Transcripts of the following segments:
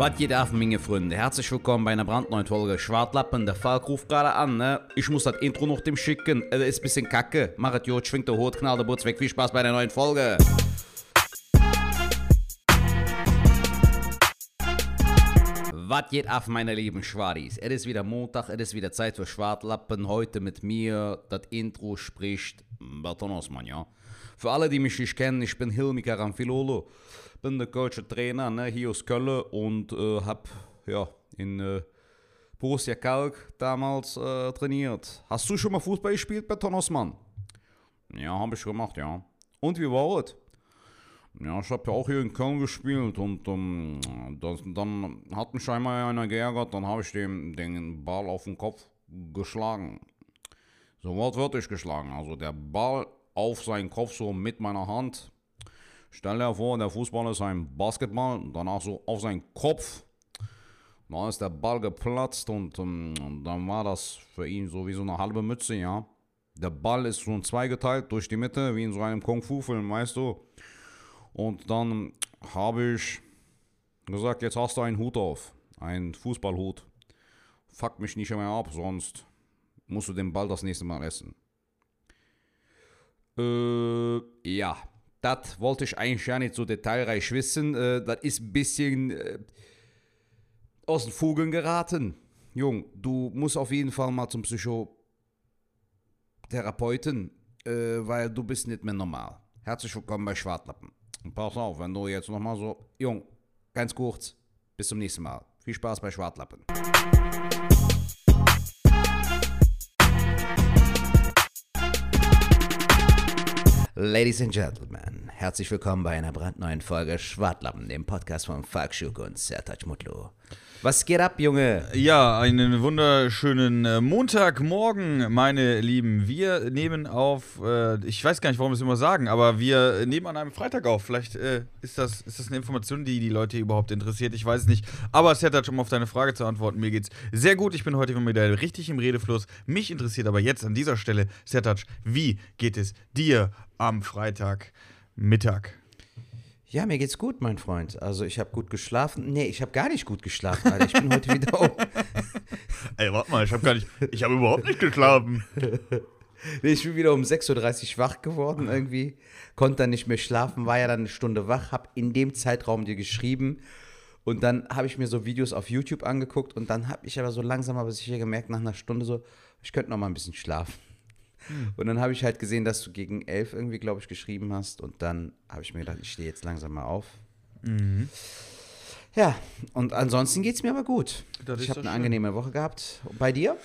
Was geht auf, meine Freunde? Herzlich willkommen bei einer brandneuen Folge Schwatlappen. Der Falk ruft gerade an, ne? Ich muss das Intro noch dem schicken. Das ist ein bisschen kacke. Machet Jod, schwingt der Hut, knallt der Butz weg. Viel Spaß bei der neuen Folge. Was geht auf, meine lieben Schwadis? Es ist wieder Montag, es ist wieder Zeit für Schwatlappen. Heute mit mir, das Intro spricht Thomas Mann, ja? Für alle, die mich nicht kennen, ich bin Hilmi Karanfiloğlu. Bin der deutsche Trainer, ne, hier aus Köln und habe ja, in Borussia Kalk damals trainiert. Hast du schon mal Fußball gespielt bei Thomas Mann? Ja, habe ich gemacht, ja. Und wie war es? Ja, ich habe ja auch hier in Köln gespielt und dann hat mich einmal einer geärgert, dann habe ich dem den Ball auf den Kopf geschlagen. So wortwörtlich geschlagen, also der Ball auf seinen Kopf so mit meiner Hand. Stell dir vor, der Fußball ist ein Basketball, danach so auf seinen Kopf. Dann ist der Ball geplatzt und dann war das für ihn so wie so eine halbe Mütze, ja. Der Ball ist schon zweigeteilt durch die Mitte, wie in so einem Kung-Fu-Film, weißt du. Und dann habe ich gesagt, jetzt hast du einen Hut auf, einen Fußballhut. Fuck mich nicht mehr ab, sonst musst du den Ball das nächste Mal essen. Ja. Das wollte ich eigentlich ja nicht so detailreich wissen. Das ist ein bisschen aus den Fugen geraten. Jung, du musst auf jeden Fall mal zum Psychotherapeuten, weil du bist nicht mehr normal. Herzlich willkommen bei Schwartlappen. Und pass auf, wenn du jetzt nochmal so... Jung, ganz kurz, bis zum nächsten Mal. Viel Spaß bei Schwartlappen. Ladies and Gentlemen, herzlich willkommen bei einer brandneuen Folge Schwatlappen, dem Podcast von Falk Schuk und Sertaç Mutlu. Was geht ab, Junge? Ja, einen wunderschönen Montagmorgen, meine Lieben. Wir nehmen auf, ich weiß gar nicht, warum wir es immer sagen, aber wir nehmen an einem Freitag auf. Vielleicht ist das eine Information, die Leute überhaupt interessiert, ich weiß es nicht. Aber Sertaç, um auf deine Frage zu antworten, mir geht's sehr gut. Ich bin heute wieder richtig im Redefluss. Mich interessiert aber jetzt an dieser Stelle, Sertaç, wie geht es dir am Freitagmittag? Ja, mir geht's gut, mein Freund. Also ich habe gut geschlafen. Nee, ich habe gar nicht gut geschlafen, Alter. Ich bin heute wieder auf. Ey, warte mal, ich habe überhaupt nicht geschlafen. Nee, ich bin wieder um 6.30 Uhr wach geworden irgendwie. Konnte dann nicht mehr schlafen, war ja dann eine Stunde wach, habe in dem Zeitraum dir geschrieben. Und dann habe ich mir so Videos auf YouTube angeguckt. Und dann habe ich aber so langsam aber sicher gemerkt, nach einer Stunde so, ich könnte noch mal ein bisschen schlafen. Und dann habe ich halt gesehen, dass du gegen 11 irgendwie, glaube ich, geschrieben hast. Und dann habe ich mir gedacht, ich stehe jetzt langsam mal auf. Mhm. Ja, und ansonsten geht es mir aber gut. Das ich habe eine angenehme Woche gehabt. Und bei dir?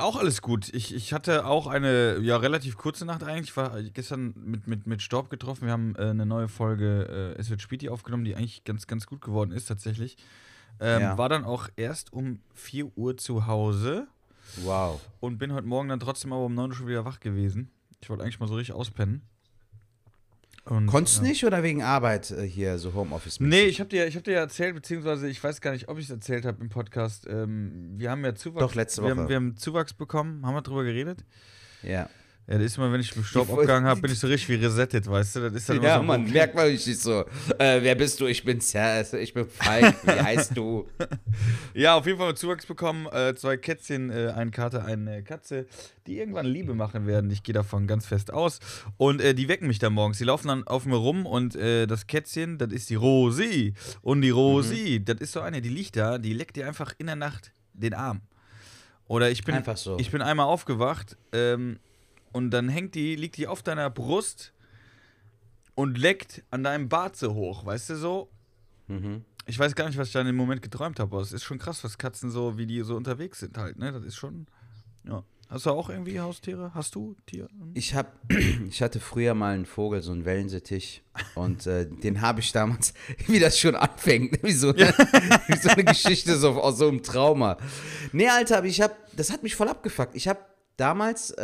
Auch alles gut. Ich hatte auch eine relativ kurze Nacht eigentlich. Ich war gestern mit Storb getroffen. Wir haben eine neue Folge Es wird Späti aufgenommen, die eigentlich ganz, ganz gut geworden ist tatsächlich. War dann auch erst um 4 Uhr zu Hause. Wow. Und bin heute Morgen dann trotzdem aber um 9 Uhr schon wieder wach gewesen. Ich wollte eigentlich mal so richtig auspennen. Konntest nicht oder wegen Arbeit hier so Homeoffice? Nee, ich hab dir ja erzählt, beziehungsweise ich weiß gar nicht, ob ich es erzählt habe im Podcast. Wir haben ja Zuwachs. Doch, letzte Woche. Wir haben Zuwachs bekommen, haben wir drüber geredet? Ja. Ja, das ist immer, wenn ich mit Staub abgegangen habe, bin ich so richtig wie resettet, weißt du? Das ist dann ja, so man, merkt man mich nicht so. Wer bist du? Ich bin Sertaç, ich bin Falk, wie heißt du? Ja, auf jeden Fall mit Zuwachs bekommen, 2 Kätzchen, ein Kater, eine Katze, die irgendwann Liebe machen werden. Ich gehe davon ganz fest aus. Und die wecken mich dann morgens. Die laufen dann auf mir rum und das Kätzchen, das ist die Rosi. Und die Rosi, das ist so eine, die liegt da, die leckt dir einfach in der Nacht den Arm. Oder ich bin, einfach so. Ich bin einmal aufgewacht, und dann liegt die auf deiner Brust und leckt an deinem Bart so hoch, weißt du so? Mhm. Ich weiß gar nicht, was ich da in dem Moment geträumt habe, aber es ist schon krass, was Katzen so, wie die so unterwegs sind halt, ne? Das ist schon, ja. Hast du auch irgendwie Haustiere? Hast du Tiere? Ich hatte früher mal einen Vogel, so einen Wellensittich. Und den habe ich damals, wie das schon anfängt, wie so eine Geschichte so, aus so einem Trauma. Nee, Alter, aber das hat mich voll abgefuckt. Ich habe damals,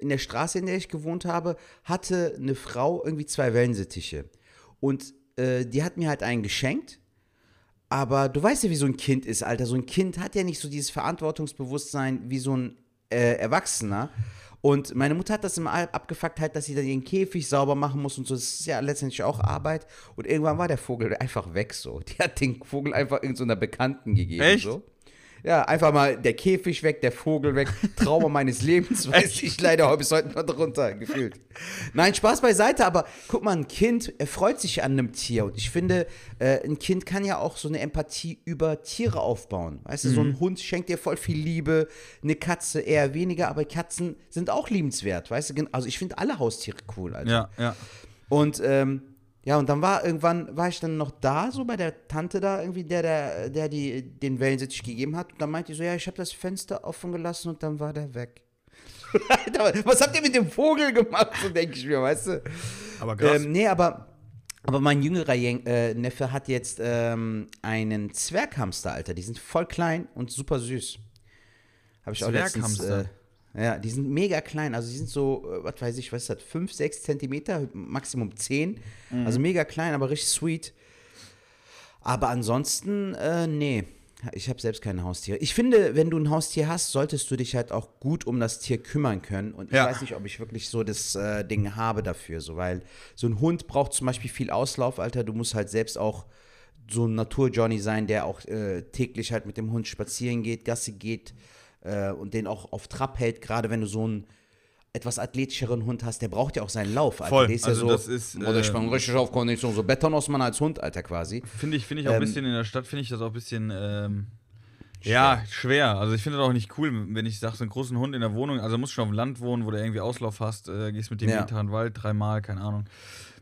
in der Straße, in der ich gewohnt habe, hatte eine Frau irgendwie 2 Wellensittiche. Und die hat mir halt einen geschenkt. Aber du weißt ja, wie so ein Kind ist, Alter. So ein Kind hat ja nicht so dieses Verantwortungsbewusstsein wie so ein Erwachsener. Und meine Mutter hat das immer abgefuckt, halt, dass sie dann ihren Käfig sauber machen muss und so. Das ist ja letztendlich auch Arbeit. Und irgendwann war der Vogel einfach weg, so. Die hat den Vogel einfach irgendeiner Bekannten gegeben. Echt? So. Ja, einfach mal der Käfig weg, der Vogel weg. Trauma meines Lebens, weiß ich leider bis heute noch darunter gefühlt. Nein, Spaß beiseite, aber guck mal, ein Kind erfreut sich an einem Tier. Und ich finde, ein Kind kann ja auch so eine Empathie über Tiere aufbauen. Weißt du, so ein Hund schenkt dir voll viel Liebe, eine Katze eher weniger, aber Katzen sind auch liebenswert, weißt du? Also ich finde alle Haustiere cool, also. Ja, ja. Und, ja, und dann war irgendwann, war ich dann noch da, so bei der Tante da irgendwie, der die den Wellensittich gegeben hat. Und dann meinte ich so, ja, ich habe das Fenster offen gelassen und dann war der weg. Was habt ihr mit dem Vogel gemacht, so denke ich mir, weißt du? Aber krass. Nee, aber mein jüngerer Neffe hat jetzt einen Zwerghamster, Alter. Die sind voll klein und super süß. Habe ich auch letztens... Ja, die sind mega klein, also die sind so, was weiß ich, was ist das, 5, 6 Zentimeter, Maximum 10, also mega klein, aber richtig sweet. Aber ansonsten, nee, ich habe selbst keine Haustiere. Ich finde, wenn du ein Haustier hast, solltest du dich halt auch gut um das Tier kümmern können. Und ich weiß nicht, ob ich wirklich so das Ding habe dafür, so, weil so ein Hund braucht zum Beispiel viel Auslauf, Alter, du musst halt selbst auch so ein Natur-Johnny sein, der auch täglich halt mit dem Hund spazieren geht, Gasse geht. Und den auch auf Trab hält, gerade wenn du so einen etwas athletischeren Hund hast, der braucht ja auch seinen Lauf. Alter. Voll, der ist also ja so, das ist... Oder ich bin richtig auf Kondition, so Betonausmann als Hund, Alter, quasi. Finde ich auch ein bisschen, in der Stadt finde ich das auch ein bisschen, schwer. Ja, schwer. Also ich finde das auch nicht cool, wenn ich sage, so einen großen Hund in der Wohnung, also musst du schon auf dem Land wohnen, wo du irgendwie Auslauf hast, gehst mit dem Meter in den Wald, dreimal, keine Ahnung.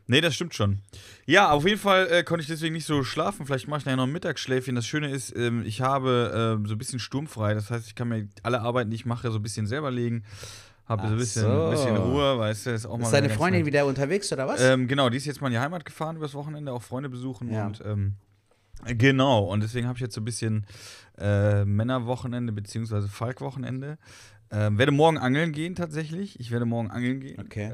Nee, das stimmt schon. Ja, auf jeden Fall konnte ich deswegen nicht so schlafen. Vielleicht mache ich nachher noch ein Mittagsschläfchen. Das Schöne ist, ich habe so ein bisschen sturmfrei. Das heißt, ich kann mir alle Arbeiten, die ich mache, so ein bisschen selber legen. Habe so ein bisschen Ruhe, weißt du. Ist auch mal ist deine Freundin wieder unterwegs, oder was? Genau, die ist jetzt mal in die Heimat gefahren übers Wochenende, auch Freunde besuchen. Ja. Und genau, und deswegen habe ich jetzt so ein bisschen Männerwochenende beziehungsweise Falkwochenende. Werde morgen angeln gehen, tatsächlich. Ich werde morgen angeln gehen. Okay.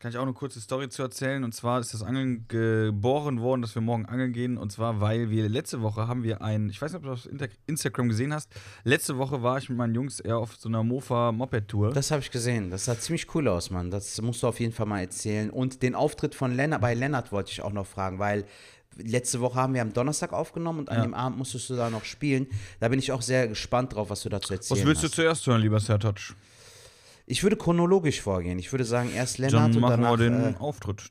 Kann ich auch eine kurze Story zu erzählen. Und zwar ist das Angeln geboren worden, dass wir morgen angeln gehen. Und zwar, weil wir letzte Woche haben wir einen, ich weiß nicht, ob du das auf Instagram gesehen hast, letzte Woche war ich mit meinen Jungs eher auf so einer Mofa-Moped-Tour. Das habe ich gesehen. Das sah ziemlich cool aus, Mann. Das musst du auf jeden Fall mal erzählen. Und den Auftritt von Lennart, bei Lennart wollte ich auch noch fragen, weil letzte Woche haben wir am Donnerstag aufgenommen und an dem Abend musstest du da noch spielen. Da bin ich auch sehr gespannt drauf, was du dazu erzählen hast. Was willst du zuerst hören, lieber Sertaç? Ich würde chronologisch vorgehen. Ich würde sagen, erst Lennart und danach... Dann machen wir den Auftritt.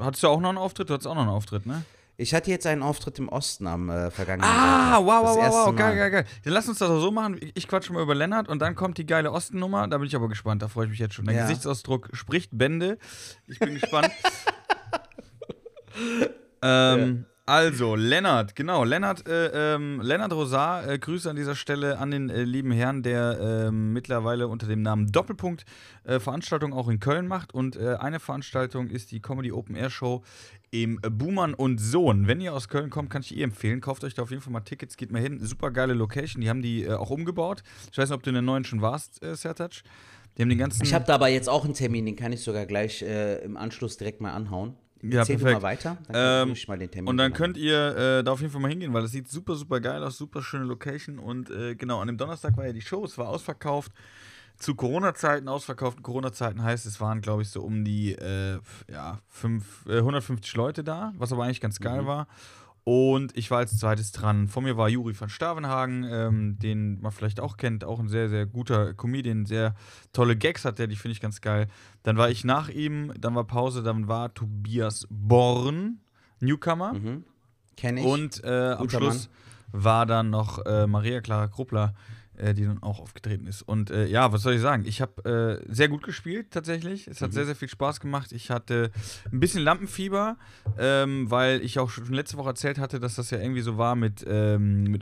Hattest du auch noch einen Auftritt? Du hattest auch noch einen Auftritt, ne? Ich hatte jetzt einen Auftritt im Osten am vergangenen Tag. Wow, geil. Dann lass uns das auch so machen. Ich quatsche mal über Lennart und dann kommt die geile Osten-Nummer. Da bin ich aber gespannt, da freue ich mich jetzt schon. Der Gesichtsausdruck spricht Bände. Ich bin gespannt. Also, Lennart, genau. Lennart Rosar, Grüße an dieser Stelle an den lieben Herrn, der mittlerweile unter dem Namen Doppelpunkt Veranstaltungen auch in Köln macht. Und eine Veranstaltung ist die Comedy Open Air Show im Buhmann und Sohn. Wenn ihr aus Köln kommt, kann ich ihr empfehlen. Kauft euch da auf jeden Fall mal Tickets, geht mal hin. Super geile Location, die haben die auch umgebaut. Ich weiß nicht, ob du in der neuen schon warst, Sertaç. Die haben den ganzen. Ich habe da aber jetzt auch einen Termin, den kann ich sogar gleich im Anschluss direkt mal anhauen. Ja, perfekt. Mal weiter, dann ich mal den Termin. Und dann könnt ihr da auf jeden Fall mal hingehen, weil das sieht super, super geil aus, super schöne Location. Und genau, an dem Donnerstag war ja die Show, es war ausverkauft, zu Corona-Zeiten ausverkauft. Corona-Zeiten heißt, es waren, glaube ich, so um die 150 Leute da, was aber eigentlich ganz geil war. Und ich war als zweites dran. Vor mir war Juri von Stavenhagen, den man vielleicht auch kennt, auch ein sehr, sehr guter Comedian, sehr tolle Gags hat der, die finde ich ganz geil. Dann war ich nach ihm, dann war Pause, dann war Tobias Born, Newcomer. Mhm. Kenn ich. Und am Schluss war dann noch Maria Clara Kruppler, die dann auch aufgetreten ist. Und ja, was soll ich sagen? Ich habe sehr gut gespielt, tatsächlich. Es hat sehr, sehr viel Spaß gemacht. Ich hatte ein bisschen Lampenfieber, weil ich auch schon letzte Woche erzählt hatte, dass das ja irgendwie so war mit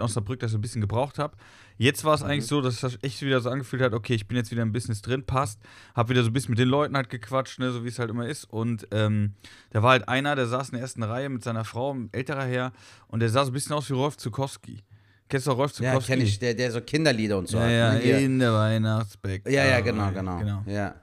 Osnabrück, dass ich ein bisschen gebraucht habe. Jetzt war es eigentlich so, dass das echt wieder so angefühlt hat, okay, ich bin jetzt wieder im Business drin, passt. Hab wieder so ein bisschen mit den Leuten halt gequatscht, ne, so wie es halt immer ist. Und da war halt einer, der saß in der ersten Reihe mit seiner Frau, ein älterer Herr, und der sah so ein bisschen aus wie Rolf Zuckowski. Kennst du Rolf Zuckowski? Ja, kenn ich, der so Kinderlieder und so hat. Ja, in der Weihnachtsback. Ja, genau. Ja.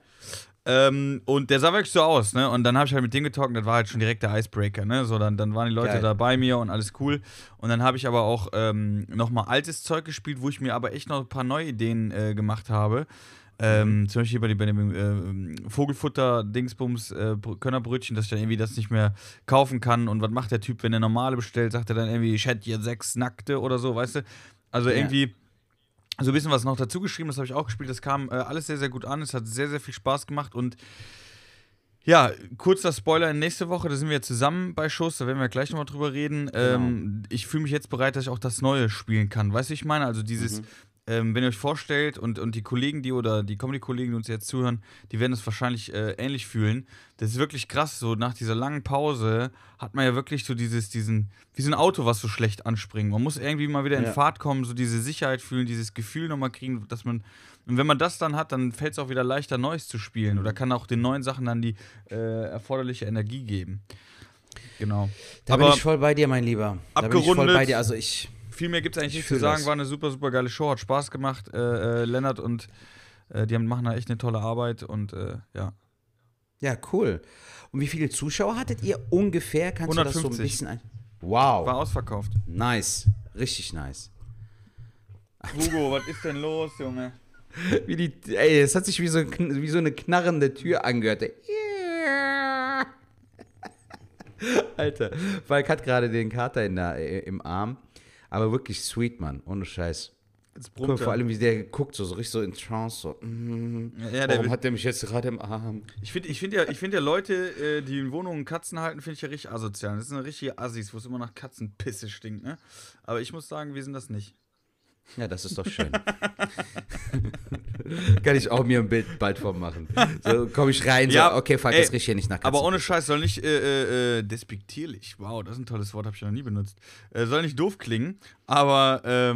Und der sah wirklich so aus, ne? Und dann habe ich halt mit dem getalkt und das war halt schon direkt der Icebreaker, ne? So, dann waren die Leute da bei mir und alles cool. Und dann habe ich aber auch nochmal altes Zeug gespielt, wo ich mir aber echt noch ein paar neue Ideen gemacht habe. Zum Beispiel bei dem Vogelfutter-Dingsbums, Könnerbrötchen, dass ich dann irgendwie das nicht mehr kaufen kann. Und was macht der Typ, wenn er normale bestellt? Sagt er dann irgendwie, ich hätte jetzt 6 Nackte oder so, weißt du? Also irgendwie so ein bisschen was noch dazu geschrieben, das habe ich auch gespielt. Das kam alles sehr, sehr gut an. Es hat sehr, sehr viel Spaß gemacht. Und ja, kurzer Spoiler in nächste Woche, da sind wir zusammen bei Schuss, da werden wir gleich nochmal drüber reden. Genau. Ich fühle mich jetzt bereit, dass ich auch das Neue spielen kann. Weißt du, ich meine, also dieses, wenn ihr euch vorstellt und die Kollegen, die Comedy-Kollegen, die uns jetzt zuhören, die werden es wahrscheinlich ähnlich fühlen. Das ist wirklich krass, so nach dieser langen Pause hat man ja wirklich so wie so ein Auto, was so schlecht anspringt. Man muss irgendwie mal wieder in Fahrt kommen, so diese Sicherheit fühlen, dieses Gefühl nochmal kriegen, dass man. Und wenn man das dann hat, dann fällt es auch wieder leichter, Neues zu spielen. Oder kann auch den neuen Sachen dann die erforderliche Energie geben. Genau. Aber bin ich voll bei dir, mein Lieber. Abgerundet. Bin ich voll bei dir. Also viel mehr gibt es eigentlich nicht zu sagen. War eine super, super geile Show. Hat Spaß gemacht. Lennart und die machen da echt eine tolle Arbeit. Und ja. Ja, cool. Und wie viele Zuschauer hattet ihr ungefähr? Kannst 150. Du das so ein bisschen... Wow. War ausverkauft. Nice. Richtig nice. Hugo, was ist denn los, Junge? Ey, es hat sich wie so eine knarrende Tür angehört. Yeah. Alter, Falk hat gerade den Kater im Arm. Aber wirklich sweet, Mann. Ohne Scheiß. Guck, vor allem, wie der guckt, so richtig so in Trance. So. Warum hat der mich jetzt gerade im Arm? Ich find ja Leute, die in Wohnungen Katzen halten, finde ich ja richtig asozial. Das sind richtige Assis, wo es immer nach Katzenpisse stinkt. Ne? Aber ich muss sagen, wir sind das nicht. Ja, das ist doch schön. Kann ich auch mir ein Bild bald vom machen. So komme ich rein, ja, so, okay, fuck, das riecht hier nicht nach Katzen. Aber ohne Scheiß, soll nicht despektierlich, wow, das ist ein tolles Wort, habe ich noch nie benutzt. Soll nicht doof klingen, aber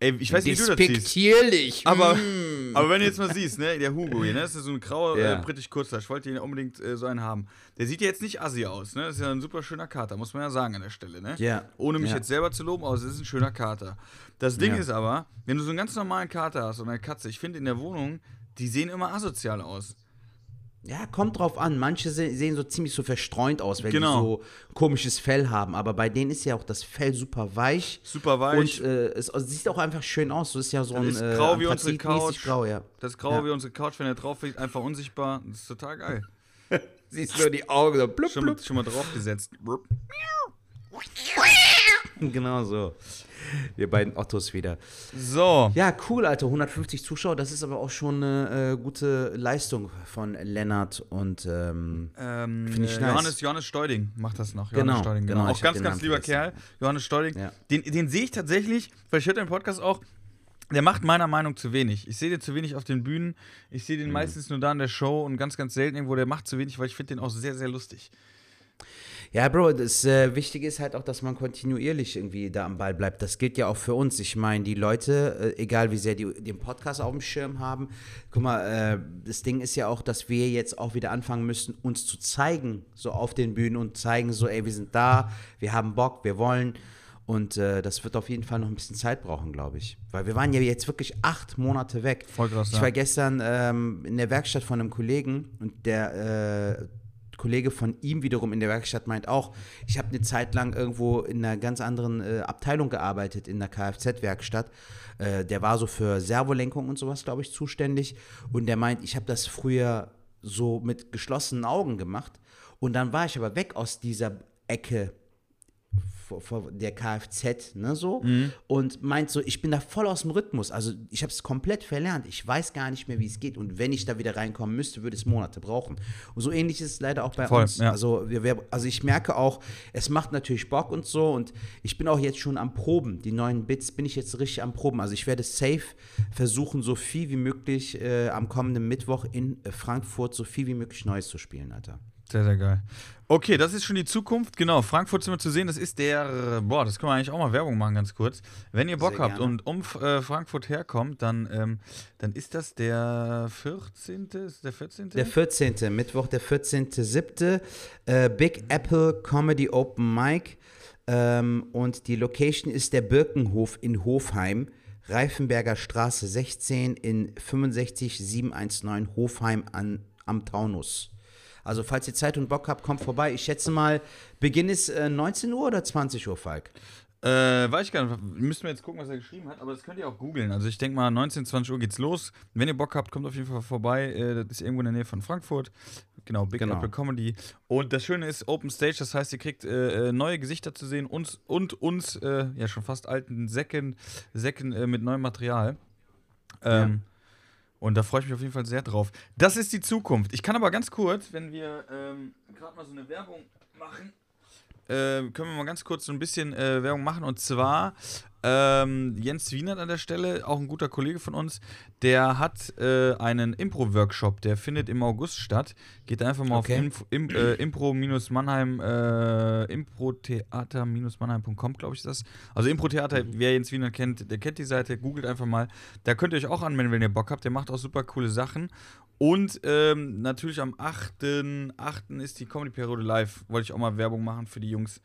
ich weiß nicht, wie du das siehst. Despektierlich. Aber wenn du jetzt mal siehst, ne, der Hugo hier, ne, das ist so ein grauer britisch Kurzhaar. Ich wollte ihn unbedingt so einen haben. Der sieht ja jetzt nicht assi aus, ne? Das ist ja ein super schöner Kater, muss man ja sagen an der Stelle, ne? Yeah. Ohne mich jetzt selber zu loben, aber es ist ein schöner Kater. Das Ding ist aber, wenn du so einen ganz normalen Kater hast und eine Katze, ich finde in der Wohnung, die sehen immer asozial aus. Ja, kommt drauf an. Manche sehen so ziemlich so verstreunt aus, wenn die so komisches Fell haben. Aber bei denen ist ja auch das Fell super weich. Super weich. Und es sieht auch einfach schön aus. So ist ja so das ist grau wie unsere Couch. Grau, ja. Das ist grau wie unsere Couch, wenn er drauf liegt, einfach unsichtbar. Das ist total geil. Siehst nur die Augen so blub, blub. Schon mal draufgesetzt. Genau so. Wir beiden Ottos wieder. So. Ja, cool, Alter. 150 Zuschauer, das ist aber auch schon eine gute Leistung von Lennart und finde ich nice. Johannes Steuding macht das noch. Genau. Auch ganz, ganz lieber Kerl. Johannes Steuding. Ja. Den sehe ich tatsächlich, weil ich höre den Podcast auch, der macht meiner Meinung zu wenig. Ich sehe den zu wenig auf den Bühnen. Ich sehe den meistens nur da in der Show und ganz, ganz selten irgendwo. Der macht zu wenig, weil ich finde den auch sehr, sehr lustig. Ja, Bro, das Wichtige ist halt auch, dass man kontinuierlich irgendwie da am Ball bleibt. Das gilt ja auch für uns. Ich meine, die Leute, egal wie sehr die den Podcast auf dem Schirm haben, guck mal, das Ding ist ja auch, dass wir jetzt auch wieder anfangen müssen, uns zu zeigen, so auf den Bühnen und zeigen so, ey, wir sind da, wir haben Bock, wir wollen. Und das wird auf jeden Fall noch ein bisschen Zeit brauchen, glaube ich. Weil wir waren ja jetzt wirklich 8 Monate weg. Voll krass, ich war gestern in der Werkstatt von einem Kollegen und der Kollege von ihm wiederum in der Werkstatt meint auch, ich habe eine Zeit lang irgendwo in einer ganz anderen Abteilung gearbeitet, in der Kfz-Werkstatt. Der war so für Servolenkung und sowas, glaube ich, zuständig. Und der meint, ich habe das früher so mit geschlossenen Augen gemacht. Und dann war ich aber weg aus dieser Ecke der Kfz, ne, so. Und meint so, ich bin da voll aus dem Rhythmus. Also ich habe es komplett verlernt. Ich weiß gar nicht mehr, wie es geht. Und wenn ich da wieder reinkommen müsste, würde es Monate brauchen. Und so ähnlich ist es leider auch bei uns. Ja. Also ich merke auch, es macht natürlich Bock und so. Und ich bin auch jetzt schon am Proben. Die neuen Bits bin ich jetzt richtig am Proben. Also ich werde safe versuchen, so viel wie möglich am kommenden Mittwoch in Frankfurt so viel wie möglich Neues zu spielen, Alter. Sehr, sehr geil. Okay, das ist schon die Zukunft. Genau, Frankfurt sind wir zu sehen. Das ist das können wir eigentlich auch mal Werbung machen, ganz kurz. Wenn ihr Bock habt und um Frankfurt herkommt, dann ist das der 14. Ist der 14.? Der 14. Mittwoch, der 14.07. Big Apple Comedy Open Mic. Und die Location ist der Birkenhof in Hofheim. Reifenberger Straße 16 in 65719 Hofheim am Taunus. Also, falls ihr Zeit und Bock habt, kommt vorbei. Ich schätze mal, Beginn ist 19 Uhr oder 20 Uhr, Falk? Weiß ich gar nicht, müssen wir jetzt gucken, was er geschrieben hat, aber das könnt ihr auch googeln. Also ich denke mal, 19, 20 Uhr geht's los. Wenn ihr Bock habt, kommt auf jeden Fall vorbei. Das ist irgendwo in der Nähe von Frankfurt. Genau, Big Apple Comedy. Und das Schöne ist Open Stage, das heißt, ihr kriegt neue Gesichter zu sehen und uns, ja schon fast alten Säcken mit neuem Material. Ja. Und da freue ich mich auf jeden Fall sehr drauf. Das ist die Zukunft. Ich kann aber ganz kurz, wenn wir gerade mal so eine Werbung machen, können wir mal ganz kurz so ein bisschen Werbung machen. Und zwar Jens Wienert an der Stelle, auch ein guter Kollege von uns, der hat einen Impro-Workshop, der findet im August statt. Geht einfach mal auf Impro-Mannheim, Impro-Theater-Mannheim.com, glaube ich, ist das. Also Impro-Theater, wer Jens Wienert kennt, der kennt die Seite, googelt einfach mal. Da könnt ihr euch auch anmelden, wenn ihr Bock habt. Der macht auch super coole Sachen. Und natürlich am 8.8. ist die Comedy-Periode live. Wollte ich auch mal Werbung machen für die Jungs,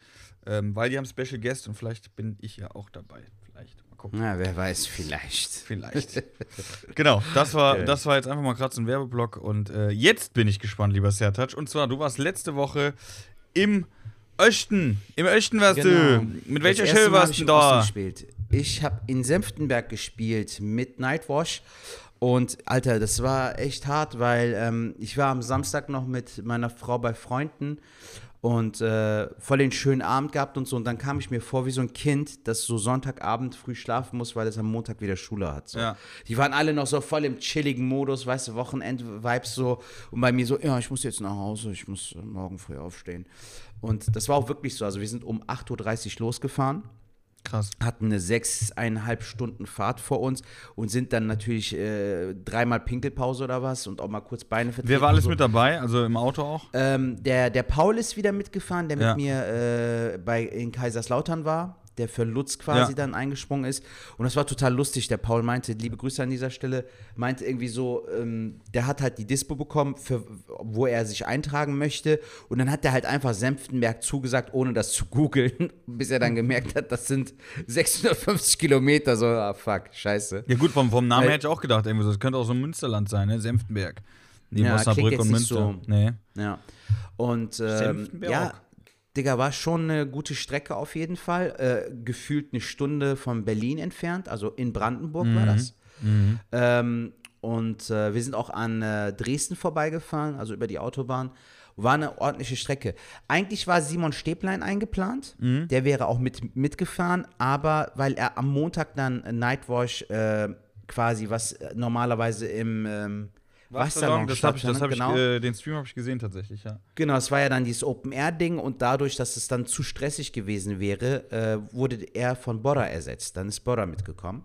weil die haben Special Guest und vielleicht bin ich ja auch dabei. Vielleicht. Mal gucken. Na, wer weiß, vielleicht. Vielleicht. Genau, das war jetzt einfach mal gerade so ein Werbeblock und jetzt bin ich gespannt, lieber Sertaç. Und zwar, du warst letzte Woche im Osten. Im Osten warst du. Mit welcher Show warst du da? Ich habe in Senftenberg gespielt mit Nightwash. Und Alter, das war echt hart, weil ich war am Samstag noch mit meiner Frau bei Freunden und voll den schönen Abend gehabt und so. Und dann kam ich mir vor wie so ein Kind, das so Sonntagabend früh schlafen muss, weil es am Montag wieder Schule hat. So. Ja. Die waren alle noch so voll im chilligen Modus, weißt du, Wochenend-Vibes so. Und bei mir so, ja, ich muss jetzt nach Hause, ich muss morgen früh aufstehen. Und das war auch wirklich so. Also wir sind um 8.30 Uhr losgefahren. Krass. Hatten eine 6,5 Stunden Fahrt vor uns und sind dann natürlich dreimal Pinkelpause oder was und auch mal kurz Beine vertreten. Wer war alles mit dabei? Also im Auto auch? Der Paul ist wieder mitgefahren, der mit mir in Kaiserslautern war, der für Lutz quasi dann eingesprungen ist. Und das war total lustig. Der Paul meinte, liebe Grüße an dieser Stelle, meinte irgendwie so, der hat halt die Dispo bekommen, wo er sich eintragen möchte. Und dann hat der halt einfach Senftenberg zugesagt, ohne das zu googeln, bis er dann gemerkt hat, das sind 650 Kilometer. So, ah, fuck, scheiße. Ja gut, vom Namen her hätte ich auch gedacht, irgendwie so. Das könnte auch so ein Münsterland sein, ne? Senftenberg. Neben Osnabrück und Münster. So. Nee. Ja. Und Senftenberg. Ja, Digga, war schon eine gute Strecke auf jeden Fall. Gefühlt eine Stunde von Berlin entfernt, also in Brandenburg war das. Mhm. Und wir sind auch an Dresden vorbeigefahren, also über die Autobahn. War eine ordentliche Strecke. Eigentlich war Simon Stäblein eingeplant, der wäre auch mitgefahren, aber weil er am Montag dann Nightwash quasi, was normalerweise im Wasserlong, den Stream habe ich gesehen tatsächlich, ja. Genau, es war ja dann dieses Open-Air-Ding und dadurch, dass es dann zu stressig gewesen wäre, wurde er von Bora ersetzt. Dann ist Bora mitgekommen.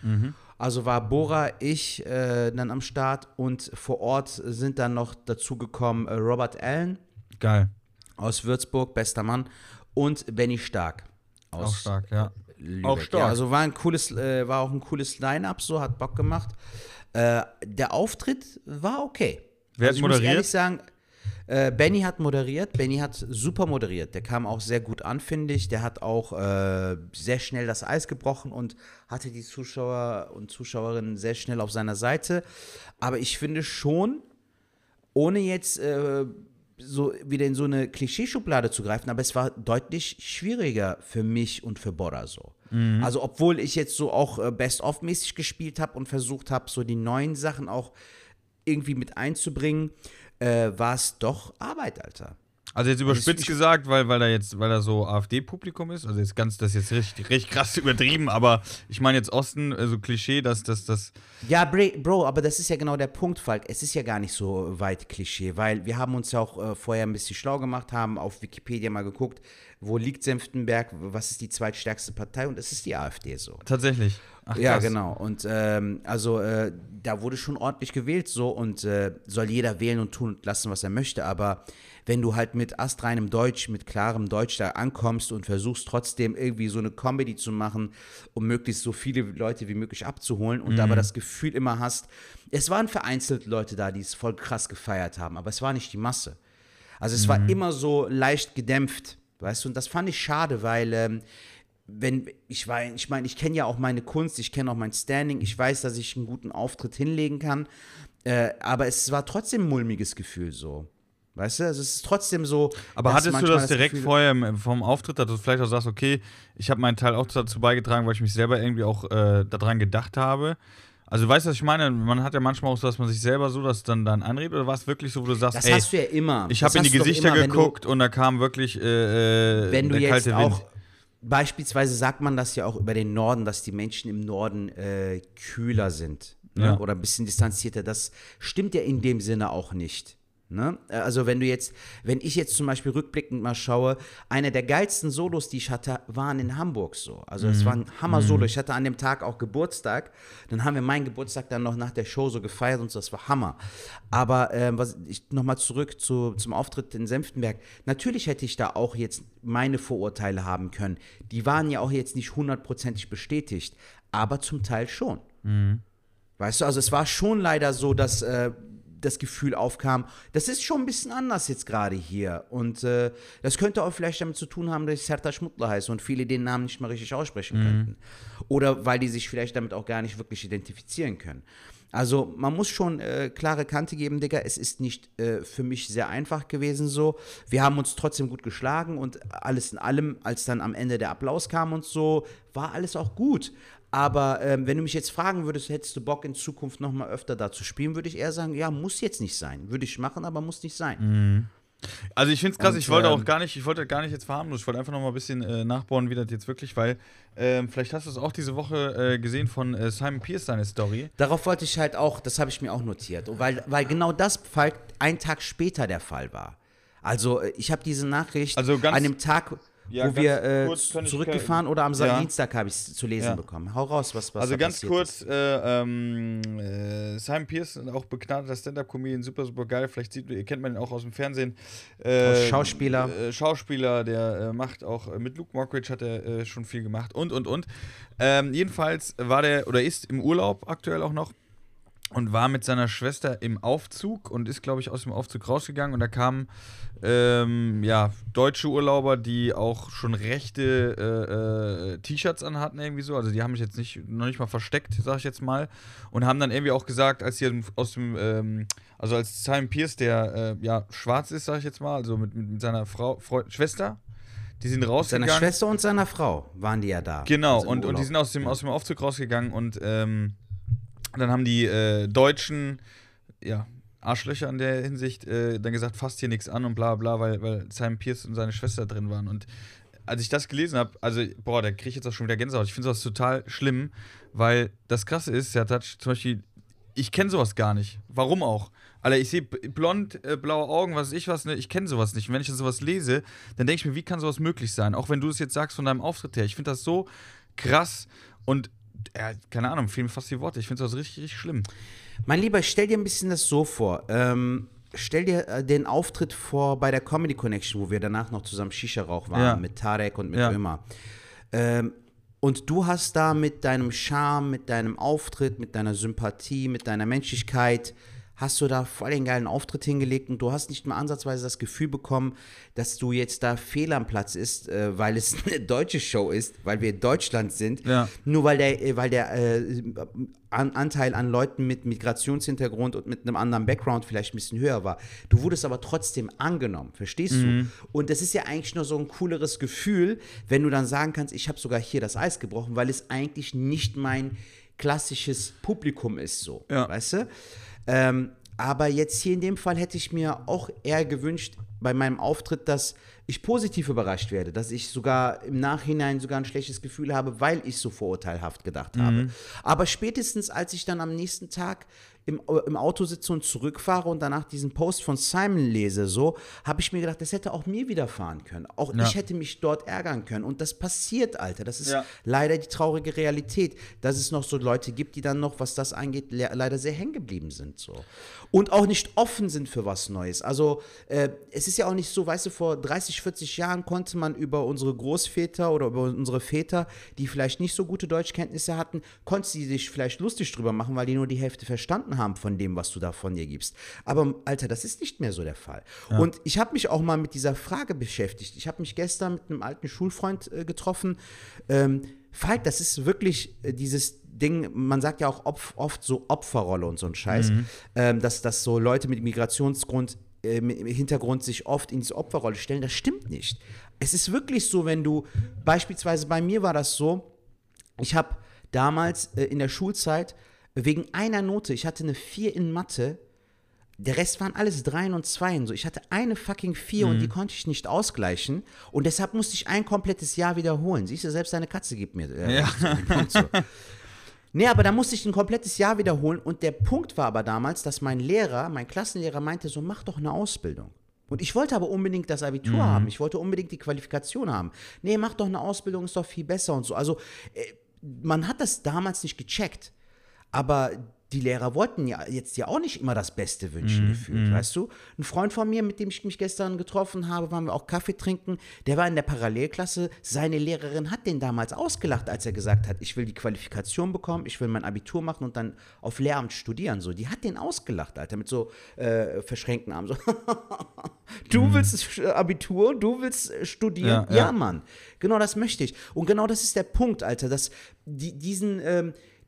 Mhm. Also war Bora, ich dann am Start und vor Ort sind dann noch dazu gekommen Robert Allen. Geil. Aus Würzburg, bester Mann. Und Benny Stark. Auch stark, ja. Lübeck. Auch stark. Ja, also war auch ein cooles Line-Up, so hat Bock gemacht. Der Auftritt war okay. Wer hat moderiert? Ich muss ehrlich sagen, Benny hat moderiert. Benny hat super moderiert. Der kam auch sehr gut an, finde ich. Der hat auch sehr schnell das Eis gebrochen und hatte die Zuschauer und Zuschauerinnen sehr schnell auf seiner Seite. Aber ich finde schon, ohne jetzt so wieder in so eine Klischeeschublade zu greifen, aber es war deutlich schwieriger für mich und für Bora so. Mhm. Also obwohl ich jetzt so auch Best-of-mäßig gespielt habe und versucht habe, so die neuen Sachen auch irgendwie mit einzubringen, war es doch Arbeit, Alter. Also jetzt überspitzt gesagt, weil da so AfD-Publikum ist, also jetzt ganz, das ist jetzt richtig krass übertrieben, aber ich meine jetzt Osten, also Klischee, dass ja, Bro, aber das ist ja genau der Punkt, Falk, es ist ja gar nicht so weit Klischee, weil wir haben uns ja auch vorher ein bisschen schlau gemacht, haben auf Wikipedia mal geguckt, wo liegt Senftenberg, was ist die zweitstärkste Partei und es ist die AfD so. Tatsächlich? Ach, ja, genau. Und da wurde schon ordentlich gewählt so und soll jeder wählen und tun und lassen, was er möchte, aber wenn du halt mit astreinem Deutsch, mit klarem Deutsch da ankommst und versuchst trotzdem irgendwie so eine Comedy zu machen, um möglichst so viele Leute wie möglich abzuholen und aber das Gefühl immer hast, es waren vereinzelt Leute da, die es voll krass gefeiert haben, aber es war nicht die Masse. Also es war immer so leicht gedämpft, weißt du, und das fand ich schade, weil ich kenne ja auch meine Kunst, ich kenne auch mein Standing, ich weiß, dass ich einen guten Auftritt hinlegen kann, aber es war trotzdem ein mulmiges Gefühl so. Weißt du, also es ist trotzdem so. Aber hattest du das direkt Gefühl, vorher vom Auftritt, dass du vielleicht auch sagst, okay, ich habe meinen Teil auch dazu beigetragen, weil ich mich selber irgendwie auch daran gedacht habe? Also, weißt du, was ich meine? Man hat ja manchmal auch so, dass man sich selber so das dann anredet. Oder war es wirklich so, wo du sagst, das hast du ja immer. Ich habe in die Gesichter immer geguckt und da kam wirklich wenn du der kalte jetzt Wind. Auch beispielsweise sagt man das ja auch über den Norden, dass die Menschen im Norden kühler sind. Ja. Ne? Oder ein bisschen distanzierter. Das stimmt ja in dem Sinne auch nicht. Ne? Also wenn ich jetzt zum Beispiel rückblickend mal schaue, einer der geilsten Solos, die ich hatte, waren in Hamburg so. Also es war ein Hammer-Solo. Ich hatte an dem Tag auch Geburtstag. Dann haben wir meinen Geburtstag dann noch nach der Show so gefeiert und so, das war Hammer. Aber nochmal zurück zum Auftritt in Senftenberg. Natürlich hätte ich da auch jetzt meine Vorurteile haben können. Die waren ja auch jetzt nicht 100% bestätigt, aber zum Teil schon. Mhm. Weißt du, also es war schon leider so, dass das Gefühl aufkam, das ist schon ein bisschen anders jetzt gerade hier. Und das könnte auch vielleicht damit zu tun haben, dass ich Sertaç Mutlu heiße und viele den Namen nicht mal richtig aussprechen könnten. Oder weil die sich vielleicht damit auch gar nicht wirklich identifizieren können. Also man muss schon klare Kante geben, Digga. Es ist nicht für mich sehr einfach gewesen so. Wir haben uns trotzdem gut geschlagen und alles in allem, als dann am Ende der Applaus kam und so, war alles auch gut. Aber wenn du mich jetzt fragen würdest, hättest du Bock in Zukunft noch mal öfter da zu spielen, würde ich eher sagen, ja, muss jetzt nicht sein. Würde ich machen, aber muss nicht sein. Mhm. Also ich finde es krass, und ich wollte auch gar nicht jetzt verharmlosen. Ich wollte einfach noch mal ein bisschen nachbohren, wie das jetzt wirklich, weil vielleicht hast du es auch diese Woche gesehen von Simon Pearce, seine Story. Darauf wollte ich halt auch, das habe ich mir auch notiert, weil genau das halt einen Tag später der Fall war. Also ich habe diese Nachricht an einem Tag... Ja, wo wir zurückgefahren oder am Dienstag habe ich es zu lesen bekommen. Hau raus, was passiert. Also ganz kurz, Simon Pearce, auch begnadeter Stand-Up-Comedian, super, super geil. Vielleicht kennt man ihn auch aus dem Fernsehen. Schauspieler. Schauspieler, der macht auch mit Luke Mockridge hat er schon viel gemacht und. Jedenfalls war der oder ist im Urlaub aktuell auch noch und war mit seiner Schwester im Aufzug und ist, glaube ich, aus dem Aufzug rausgegangen und da kamen deutsche Urlauber, die auch schon rechte T-Shirts anhatten irgendwie so, also die haben mich jetzt noch nicht mal versteckt, sag ich jetzt mal, und haben dann irgendwie auch gesagt, als die aus dem als Simon Pearce, der schwarz ist, sag ich jetzt mal, also mit seiner Schwester. Die sind rausgegangen. Seiner Schwester und seiner Frau waren die ja da. Genau, also und die sind aus dem Aufzug rausgegangen und dann haben die Deutschen, Arschlöcher in der Hinsicht, dann gesagt, fasst hier nichts an und bla bla, weil Simon Pearce und seine Schwester drin waren. Und als ich das gelesen habe, da kriege ich jetzt auch schon wieder Gänsehaut. Ich finde sowas total schlimm, weil das Krasse ist, Sertaç, zum Beispiel, ich kenne sowas gar nicht. Warum auch? Alter, ich sehe blond, blaue Augen, was weiß ich was, ne? Ich kenne sowas nicht. Und wenn ich dann sowas lese, dann denke ich mir, wie kann sowas möglich sein? Auch wenn du es jetzt sagst von deinem Auftritt her. Ich finde das so krass und keine Ahnung, fehlen mir fast die Worte. Ich finde das richtig, richtig schlimm. Mein Lieber, stell dir ein bisschen das so vor. Stell dir den Auftritt vor bei der Comedy Connection, wo wir danach noch zusammen Shisha-Rauch waren, mit Tarek und mit Ömer. Und du hast da mit deinem Charme, mit deinem Auftritt, mit deiner Sympathie, mit deiner Menschlichkeit, hast du da voll den geilen Auftritt hingelegt und du hast nicht mal ansatzweise das Gefühl bekommen, dass du jetzt da fehl am Platz ist, weil es eine deutsche Show ist, weil wir in Deutschland sind. Ja. Nur weil der Anteil an Leuten mit Migrationshintergrund und mit einem anderen Background vielleicht ein bisschen höher war. Du wurdest aber trotzdem angenommen, verstehst du? Und das ist ja eigentlich nur so ein cooleres Gefühl, wenn du dann sagen kannst, ich habe sogar hier das Eis gebrochen, weil es eigentlich nicht mein klassisches Publikum ist, so, weißt du? Aber jetzt hier in dem Fall hätte ich mir auch eher gewünscht bei meinem Auftritt, dass ich positiv überrascht werde, dass ich sogar im Nachhinein sogar ein schlechtes Gefühl habe, weil ich so vorurteilhaft gedacht habe. Aber spätestens, als ich dann am nächsten Tag im Auto sitze und zurückfahre und danach diesen Post von Simon lese, so, habe ich mir gedacht, das hätte auch mir widerfahren können. Auch ich hätte mich dort ärgern können. Und das passiert, Alter. Das ist leider die traurige Realität, dass es noch so Leute gibt, die dann noch, was das angeht, leider sehr hängen geblieben sind. So. Und auch nicht offen sind für was Neues. Also, es ist ja auch nicht so, weißt du, vor 30, 40 Jahren konnte man über unsere Großväter oder über unsere Väter, die vielleicht nicht so gute Deutschkenntnisse hatten, konnte sie sich vielleicht lustig drüber machen, weil die nur die Hälfte verstanden haben von dem, was du da von dir gibst. Aber, Alter, das ist nicht mehr so der Fall. Ja. Und ich habe mich auch mal mit dieser Frage beschäftigt. Ich habe mich gestern mit einem alten Schulfreund getroffen. Falk, das ist wirklich dieses Ding, man sagt ja auch oft so Opferrolle und so ein Scheiß, dass so Leute mit Migrationsgrund im Hintergrund sich oft in diese Opferrolle stellen, das stimmt nicht. Es ist wirklich so, wenn du, beispielsweise bei mir war das so, ich habe damals in der Schulzeit wegen einer Note, ich hatte eine 4 in Mathe, der Rest waren alles 3 und 2. So. Ich hatte eine fucking 4 und die konnte ich nicht ausgleichen. Und deshalb musste ich ein komplettes Jahr wiederholen. Siehst du, selbst deine Katze gibt mir den Punkt so. Nee, aber da musste ich ein komplettes Jahr wiederholen. Und der Punkt war aber damals, dass mein Lehrer, mein Klassenlehrer meinte so, mach doch eine Ausbildung. Und ich wollte aber unbedingt das Abitur haben. Ich wollte unbedingt die Qualifikation haben. Nee, mach doch eine Ausbildung, ist doch viel besser und so. Also man hat das damals nicht gecheckt. Aber die Lehrer wollten ja jetzt ja auch nicht immer das Beste wünschen gefühlt, weißt du? Ein Freund von mir, mit dem ich mich gestern getroffen habe, waren wir auch Kaffee trinken, der war in der Parallelklasse, seine Lehrerin hat den damals ausgelacht, als er gesagt hat, ich will die Qualifikation bekommen, ich will mein Abitur machen und dann auf Lehramt studieren, so. Die hat den ausgelacht, Alter, mit so verschränkten Armen, so. Du willst Abitur, du willst studieren? Ja, ja, Mann, genau das möchte ich. Und genau das ist der Punkt, Alter, dass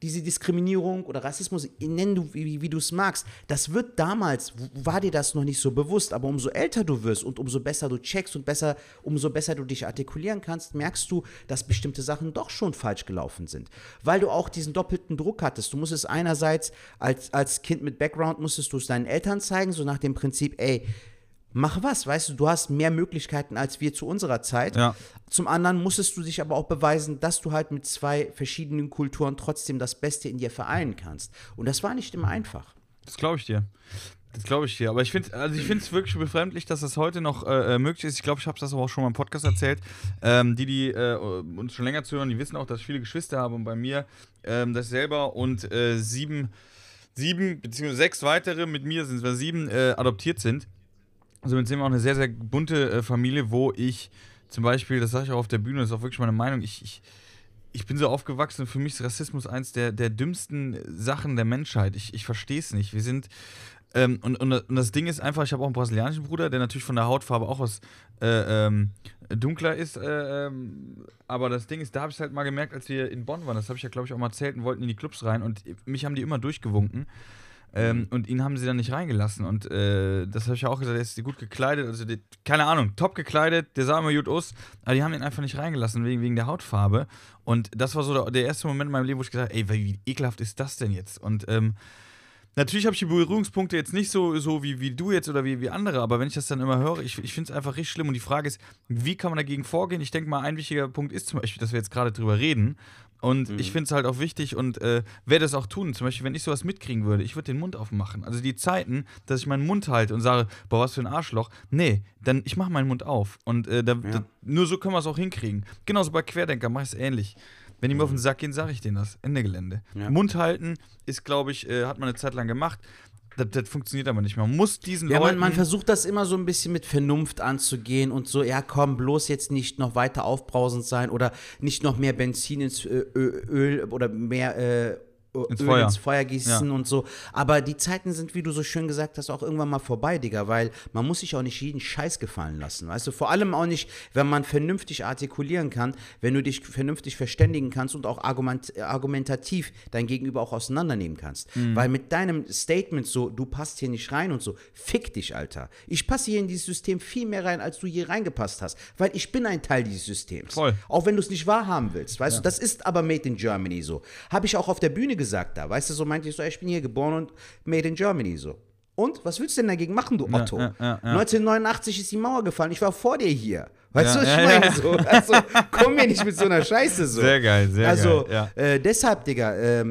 diese Diskriminierung oder Rassismus, nenn du, wie du es magst, das wird damals, war dir das noch nicht so bewusst, aber umso älter du wirst und umso besser du checkst und umso besser du dich artikulieren kannst, merkst du, dass bestimmte Sachen doch schon falsch gelaufen sind. Weil du auch diesen doppelten Druck hattest. Du musstest einerseits, als Kind mit Background, musstest du es deinen Eltern zeigen, so nach dem Prinzip, ey, mach was, weißt du, du hast mehr Möglichkeiten als wir zu unserer Zeit. Ja. Zum anderen musstest du dich aber auch beweisen, dass du halt mit zwei verschiedenen Kulturen trotzdem das Beste in dir vereinen kannst. Und das war nicht immer einfach. Das glaube ich dir. Das glaube ich dir. Aber ich finde es wirklich befremdlich, dass das heute noch möglich ist. Ich glaube, ich habe das auch schon mal im Podcast erzählt. Die uns schon länger zuhören, die wissen auch, dass ich viele Geschwister habe. Und bei mir das selber und 7 bzw. 6 weitere, mit mir sind es 7, adoptiert sind. Somit sind wir auch eine sehr, sehr bunte Familie, wo ich zum Beispiel, das sage ich auch auf der Bühne, das ist auch wirklich meine Meinung, ich bin so aufgewachsen, für mich ist Rassismus eins der dümmsten Sachen der Menschheit. Ich verstehe es nicht. Wir sind, und das Ding ist einfach, ich habe auch einen brasilianischen Bruder, der natürlich von der Hautfarbe auch aus dunkler ist, aber das Ding ist, da habe ich es halt mal gemerkt, als wir in Bonn waren, das habe ich ja, glaube ich, auch mal erzählt, und wollten in die Clubs rein und mich haben die immer durchgewunken. Und ihn haben sie dann nicht reingelassen. Und das habe ich ja auch gesagt, er ist gut gekleidet, also keine Ahnung, top gekleidet, der sah immer gut aus, aber die haben ihn einfach nicht reingelassen wegen der Hautfarbe. Und das war so der erste Moment in meinem Leben, wo ich gesagt habe, ey, wie ekelhaft ist das denn jetzt? Und natürlich habe ich die Berührungspunkte jetzt nicht so wie du jetzt oder wie andere, aber wenn ich das dann immer höre, ich finde es einfach richtig schlimm. Und die Frage ist, wie kann man dagegen vorgehen? Ich denke mal, ein wichtiger Punkt ist zum Beispiel, dass wir jetzt gerade drüber reden. Und ich finde es halt auch wichtig und werde das auch tun. Zum Beispiel, wenn ich sowas mitkriegen würde, ich würde den Mund aufmachen. Also die Zeiten, dass ich meinen Mund halte und sage, boah, was für ein Arschloch. Nee, dann ich mache meinen Mund auf. Und nur so können wir es auch hinkriegen. Genauso bei Querdenker mache ich es ähnlich. Wenn die mir auf den Sack gehen, sage ich denen das. Ende Gelände. Ja. Mund halten ist, glaube ich, hat man eine Zeit lang gemacht. Das funktioniert aber nicht mehr. Man muss diesen Leuten... Man versucht das immer so ein bisschen mit Vernunft anzugehen und so, ja komm, bloß jetzt nicht noch weiter aufbrausend sein oder nicht noch mehr Benzin ins Öl oder mehr ins Feuer gießen und so. Aber die Zeiten sind, wie du so schön gesagt hast, auch irgendwann mal vorbei, Digga, weil man muss sich auch nicht jeden Scheiß gefallen lassen, weißt du? Vor allem auch nicht, wenn man vernünftig artikulieren kann, wenn du dich vernünftig verständigen kannst und auch argumentativ dein Gegenüber auch auseinandernehmen kannst. Weil mit deinem Statement so, du passt hier nicht rein und so, fick dich, Alter. Ich passe hier in dieses System viel mehr rein, als du hier reingepasst hast, weil ich bin ein Teil dieses Systems. Voll. Auch wenn du es nicht wahrhaben willst, weißt du? Das ist aber made in Germany so. Habe ich auch auf der Bühne gesagt da, weißt du, so meinte ich so, ich bin hier geboren und made in Germany so. Und, was willst du denn dagegen machen, du Otto? 1989 ist die Mauer gefallen, ich war vor dir hier. Weißt du, was ich meine? So, also, komm mir nicht mit so einer Scheiße so. Sehr geil, sehr geil. Also, deshalb, Digga,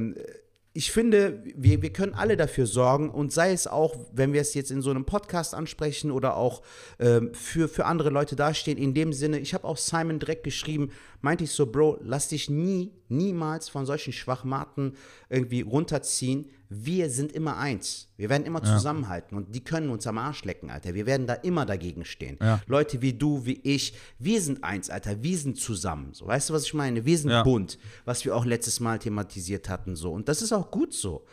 ich finde, wir können alle dafür sorgen und sei es auch, wenn wir es jetzt in so einem Podcast ansprechen oder auch für andere Leute dastehen, in dem Sinne, ich habe auch Simon direkt geschrieben, meinte ich so, Bro, lass dich niemals von solchen Schwachmaten irgendwie runterziehen. Wir sind immer eins. Wir werden immer zusammenhalten und die können uns am Arsch lecken, Alter. Wir werden da immer dagegen stehen. Ja. Leute wie du, wie ich, wir sind eins, Alter. Wir sind zusammen. So, weißt du, was ich meine? Wir sind bunt, was wir auch letztes Mal thematisiert hatten. So. Und das ist auch gut so.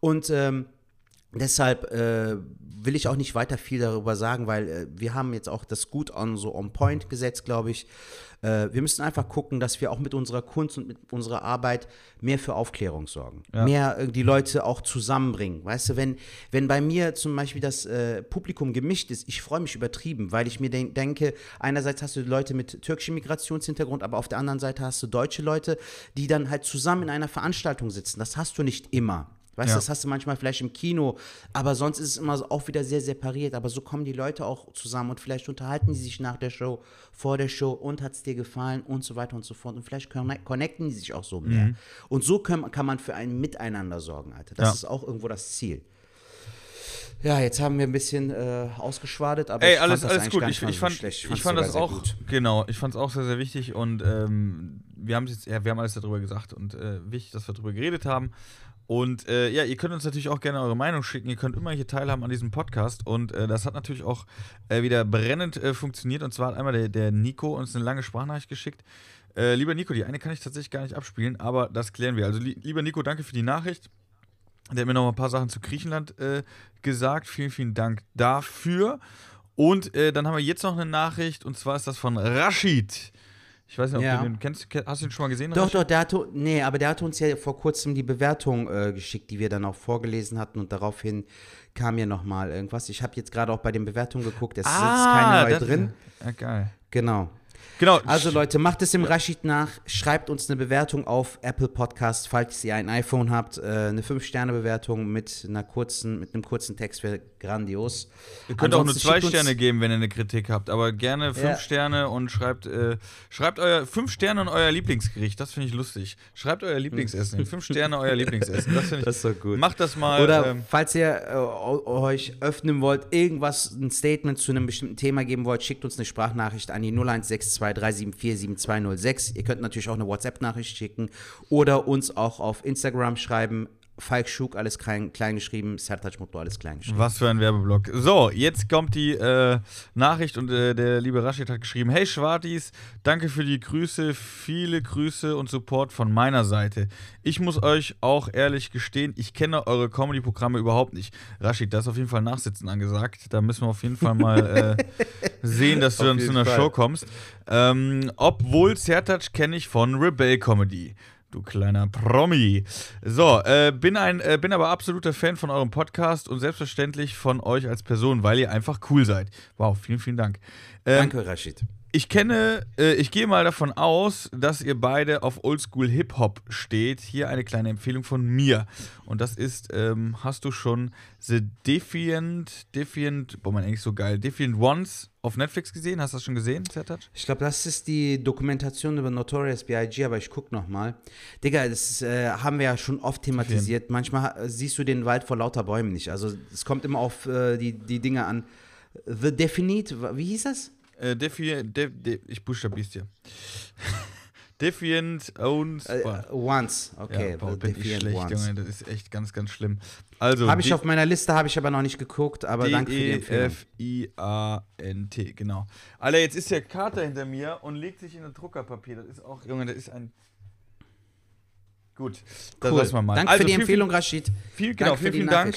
Und Deshalb will ich auch nicht weiter viel darüber sagen, weil wir haben jetzt auch das gut on point gesetzt, glaube ich. Wir müssen einfach gucken, dass wir auch mit unserer Kunst und mit unserer Arbeit mehr für Aufklärung sorgen. Ja. Mehr die Leute auch zusammenbringen. Weißt du, wenn bei mir zum Beispiel das Publikum gemischt ist, ich freue mich übertrieben, weil ich mir denke, einerseits hast du Leute mit türkischem Migrationshintergrund, aber auf der anderen Seite hast du deutsche Leute, die dann halt zusammen in einer Veranstaltung sitzen. Das hast du nicht immer. Weißt du, das hast du manchmal vielleicht im Kino, aber sonst ist es immer auch wieder sehr separiert. Aber so kommen die Leute auch zusammen und vielleicht unterhalten die sich nach der Show, vor der Show und hat es dir gefallen und so weiter und so fort. Und vielleicht connecten die sich auch so mehr. Mhm. Und so kann man für ein Miteinander sorgen, Alter. Das ist auch irgendwo das Ziel. Ja, jetzt haben wir ein bisschen ausgeschwadet, aber ich fand das auch gut. Genau, ich fand es auch sehr, sehr wichtig und wir haben alles darüber gesagt und wichtig, dass wir darüber geredet haben. Und ja, ihr könnt uns natürlich auch gerne eure Meinung schicken. Ihr könnt immer hier teilhaben an diesem Podcast. Und das hat natürlich auch wieder brennend funktioniert. Und zwar hat einmal der Nico uns eine lange Sprachnachricht geschickt. Lieber Nico, die eine kann ich tatsächlich gar nicht abspielen, aber das klären wir. Also lieber Nico, danke für die Nachricht. Der hat mir noch mal ein paar Sachen zu Griechenland gesagt. Vielen, vielen Dank dafür. Und dann haben wir jetzt noch eine Nachricht. Und zwar ist das von Rashid. Ich weiß nicht, ob du den kennst. Hast du den schon mal gesehen? Doch, aber der hat uns ja vor kurzem die Bewertung geschickt, die wir dann auch vorgelesen hatten. Und daraufhin kam ja nochmal irgendwas. Ich habe jetzt gerade auch bei den Bewertungen geguckt. Es ist keine neue drin. Ja, geil. Genau. Also Leute, macht es dem Rashid nach. Schreibt uns eine Bewertung auf Apple Podcast, falls ihr ein iPhone habt. Eine 5-Sterne-Bewertung mit einem kurzen Text wäre grandios. Ihr könnt auch nur 2 Sterne geben, wenn ihr eine Kritik habt. Aber gerne 5 Sterne und schreibt euer 5 Sterne und euer Lieblingsgericht. Das finde ich lustig. Schreibt euer Lieblingsessen. 5 Sterne euer Lieblingsessen. Das ist so gut. Macht das mal. Oder falls ihr euch öffnen wollt, irgendwas, ein Statement zu einem bestimmten Thema geben wollt, schickt uns eine Sprachnachricht an die 0162 374 7206. Ihr könnt natürlich auch eine WhatsApp-Nachricht schicken oder uns auch auf Instagram schreiben. Falk Schuk, alles klein geschrieben. Sertaç Mutlu, alles klein geschrieben. Was für ein Werbeblock. So, jetzt kommt die Nachricht und der liebe Rashid hat geschrieben: Hey Schwartis, danke für die Grüße, viele Grüße und Support von meiner Seite. Ich muss euch auch ehrlich gestehen, ich kenne eure Comedy-Programme überhaupt nicht. Rashid, da ist auf jeden Fall Nachsitzen angesagt. Da müssen wir auf jeden Fall mal sehen, dass du dann zu einer Show kommst. Obwohl Sertaç kenne ich von Rebel Comedy. Du kleiner Promi. So, bin aber absoluter Fan von eurem Podcast und selbstverständlich von euch als Person, weil ihr einfach cool seid. Wow, vielen, vielen Dank. Danke, Rashid. Ich gehe mal davon aus, dass ihr beide auf Oldschool Hip-Hop steht. Hier eine kleine Empfehlung von mir. Und das ist, hast du schon The Defiant, boah, mein Englisch so geil, Defiant Ones auf Netflix gesehen? Hast du das schon gesehen, Sertaç? Ich glaube, das ist die Dokumentation über Notorious B.I.G., aber ich gucke nochmal. Digga, das haben wir ja schon oft thematisiert. Defiant. Manchmal siehst du den Wald vor lauter Bäumen nicht. Also es kommt immer auf die Dinge an. The Defiant, wie hieß das? Ich buchstabier's dir. Defiant Ones. Okay, ja, Paul, bin ich schlecht, Junge, das ist echt ganz, ganz schlimm. Also, habe ich auf meiner Liste, habe ich aber noch nicht geguckt, aber danke für die Empfehlung. Defiant, genau. Alter, jetzt ist der Kater hinter mir und legt sich in ein Druckerpapier. Das ist auch, Junge, das ist ein... Gut, das lassen wir mal. Danke für die Empfehlung, Rashid. Vielen Dank.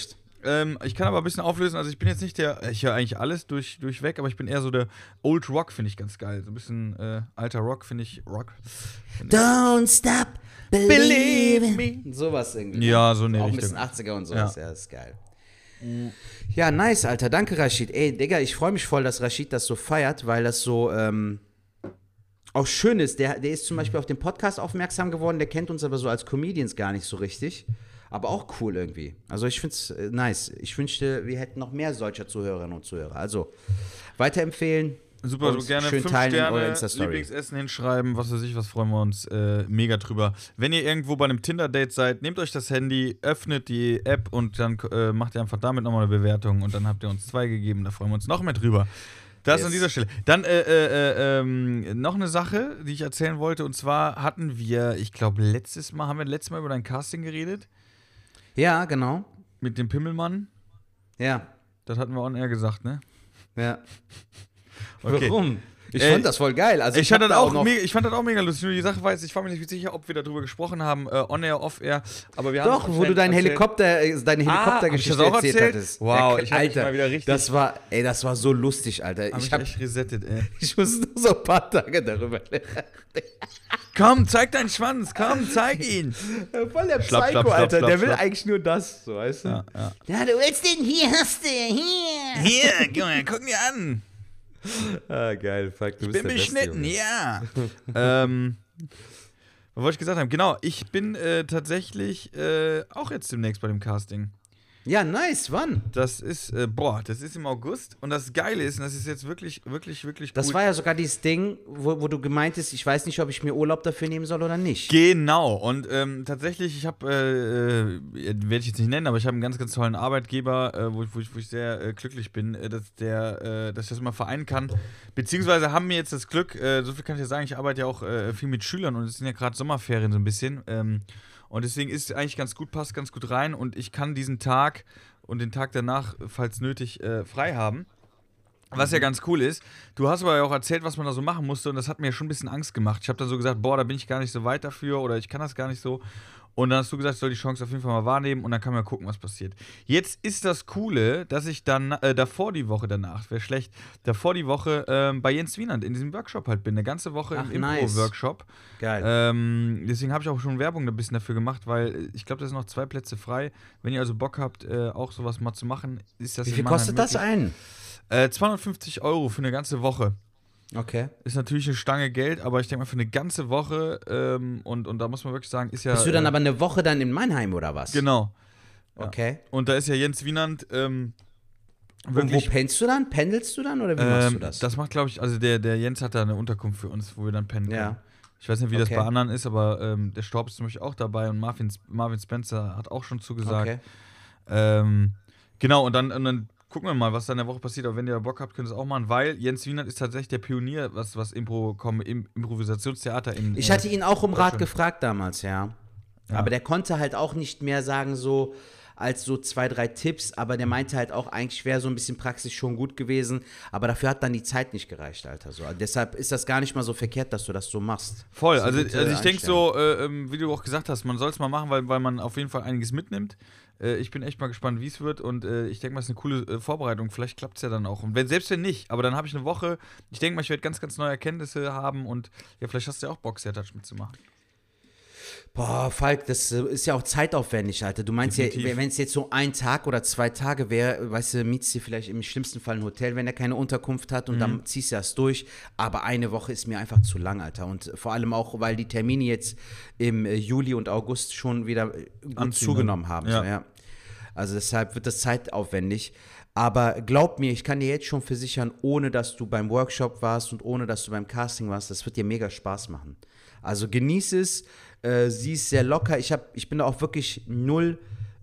Ich kann aber ein bisschen auflösen, also ich bin jetzt nicht der, ich höre eigentlich alles durchweg, aber ich bin eher so der Old Rock, finde ich ganz geil. So ein bisschen alter Rock, finde ich Rock. Don't stop believing. Sowas irgendwie. Ja, so ne. Auch ein bisschen 80er und sowas, ja, ist geil. Ja, nice, Alter, danke Rashid. Ey, Digga, ich freue mich voll, dass Rashid das so feiert, weil das so, auch schön ist. Der ist zum Beispiel auf den Podcast aufmerksam geworden, der kennt uns aber so als Comedians gar nicht so richtig. Aber auch cool irgendwie. Also ich finde es nice. Ich wünschte, wir hätten noch mehr solcher Zuhörerinnen und Zuhörer. Also weiterempfehlen. Super, so gerne. 5 Sterne, Lieblingsessen hinschreiben, was weiß ich, was freuen wir uns mega drüber. Wenn ihr irgendwo bei einem Tinder-Date seid, nehmt euch das Handy, öffnet die App und dann macht ihr einfach damit nochmal eine Bewertung und dann habt ihr uns 2 gegeben, da freuen wir uns noch mehr drüber. Das an dieser Stelle. Dann noch eine Sache, die ich erzählen wollte, und zwar hatten wir, ich glaube letztes Mal über dein Casting geredet. Ja, genau. Mit dem Pimmelmann? Ja. Das hatten wir on air gesagt, ne? Ja. Okay. Warum? Ich fand das voll geil. Also ich, ich fand das auch mega lustig. Nur die Sache war jetzt, ich war mir nicht sicher, ob wir darüber gesprochen haben, on-air, off-air. Aber wir haben doch, wo du deinen Helikoptergeschichte erzählt hattest. Wow, ich hab mich mal wieder richtig... das war so lustig, Alter. Ich hab mich echt resettet, ey. Ich muss nur so ein paar Tage darüber lernen. Komm, zeig deinen Schwanz, komm, zeig ihn. Voll der Psycho, Alter. Der will eigentlich nur das, so, weißt du? Ja, ja. Ja, du willst den, hier hast du, hier. Hier, guck mal, guck dir an. Ah, geil, fuck, du bist der Beste. Ich bin beschnitten, ja. Was wollte ich gesagt haben? Genau, ich bin tatsächlich auch jetzt demnächst bei dem Casting. Ja, nice, wann? Das ist, boah, das ist im August. Und das Geile ist, und das ist jetzt wirklich, wirklich, wirklich gut. Das war ja sogar dieses Ding, wo du gemeint hast, ich weiß nicht, ob ich mir Urlaub dafür nehmen soll oder nicht. Genau. Und tatsächlich, ich habe, werde ich jetzt nicht nennen, aber ich habe einen ganz, ganz tollen Arbeitgeber, wo ich sehr glücklich bin, dass ich das immer vereinen kann. Beziehungsweise haben wir jetzt das Glück, so viel kann ich ja sagen, ich arbeite ja auch viel mit Schülern und es sind ja gerade Sommerferien so ein bisschen. Und deswegen ist es eigentlich ganz gut, passt ganz gut rein und ich kann diesen Tag und den Tag danach, falls nötig, frei haben. Was ja ganz cool ist. Du hast aber ja auch erzählt, was man da so machen musste und das hat mir schon ein bisschen Angst gemacht. Ich habe dann so gesagt, boah, da bin ich gar nicht so weit dafür oder ich kann das gar nicht so. Und dann hast du gesagt, ich soll die Chance auf jeden Fall mal wahrnehmen und dann kann man ja gucken, was passiert. Jetzt ist das Coole, dass ich dann davor die Woche danach, wäre schlecht, davor die Woche bei Jens Wienert in diesem Workshop halt bin. Eine ganze Woche im Impro-Workshop. Geil. Deswegen habe ich auch schon Werbung ein bisschen dafür gemacht, weil ich glaube, da sind noch 2 Plätze frei. Wenn ihr also Bock habt, auch sowas mal zu machen, ist das. Wie viel kostet das ein? 250 € für eine ganze Woche. Okay. Ist natürlich eine Stange Geld, aber ich denke mal für eine ganze Woche und da muss man wirklich sagen, ist ja... Bist du dann aber eine Woche dann in Mannheim oder was? Genau. Ja. Okay. Und da ist ja Jens Wienand wirklich... Und wo pennst du dann? Pendelst du dann oder wie machst du das? Das macht, glaube ich, also der Jens hat da eine Unterkunft für uns, wo wir dann pendeln. Ja. Ich weiß nicht, wie das bei anderen ist, aber der Storb ist zum Beispiel auch dabei und Marvin Spencer hat auch schon zugesagt. Okay. Genau, und dann gucken wir mal, was da in der Woche passiert. Aber wenn ihr Bock habt, könnt ihr es auch machen, weil Jens Wienert ist tatsächlich der Pionier, was Improvisationstheater in. Ich hatte ihn auch um Rat gefragt damals, ja. Aber der konnte halt auch nicht mehr sagen, so als so 2, 3 Tipps, aber der meinte halt auch, eigentlich wäre so ein bisschen Praxis schon gut gewesen, aber dafür hat dann die Zeit nicht gereicht, Alter. So. Also deshalb ist das gar nicht mal so verkehrt, dass du das so machst. Voll, also ich denke so, wie du auch gesagt hast, man soll es mal machen, weil man auf jeden Fall einiges mitnimmt. Ich bin echt mal gespannt, wie es wird und ich denke mal, es ist eine coole Vorbereitung, vielleicht klappt es ja dann auch. Und selbst wenn nicht, aber dann habe ich eine Woche, ich denke mal, ich werde ganz, ganz neue Erkenntnisse haben und ja, vielleicht hast du ja auch Bock, Sertaç mitzumachen. Boah, Falk, das ist ja auch zeitaufwendig, Alter. Du meinst ja, wenn es jetzt so ein Tag oder 2 Tage wäre, weißt du, mietst dir vielleicht im schlimmsten Fall ein Hotel, wenn er keine Unterkunft hat und dann ziehst du das durch. Aber eine Woche ist mir einfach zu lang, Alter. Und vor allem auch, weil die Termine jetzt im Juli und August schon wieder gut zugenommen haben. Ja. So, ja. Also deshalb wird das zeitaufwendig. Aber glaub mir, ich kann dir jetzt schon versichern, ohne dass du beim Workshop warst und ohne dass du beim Casting warst, das wird dir mega Spaß machen. Also genieß es, sie ist sehr locker. Ich bin da auch wirklich null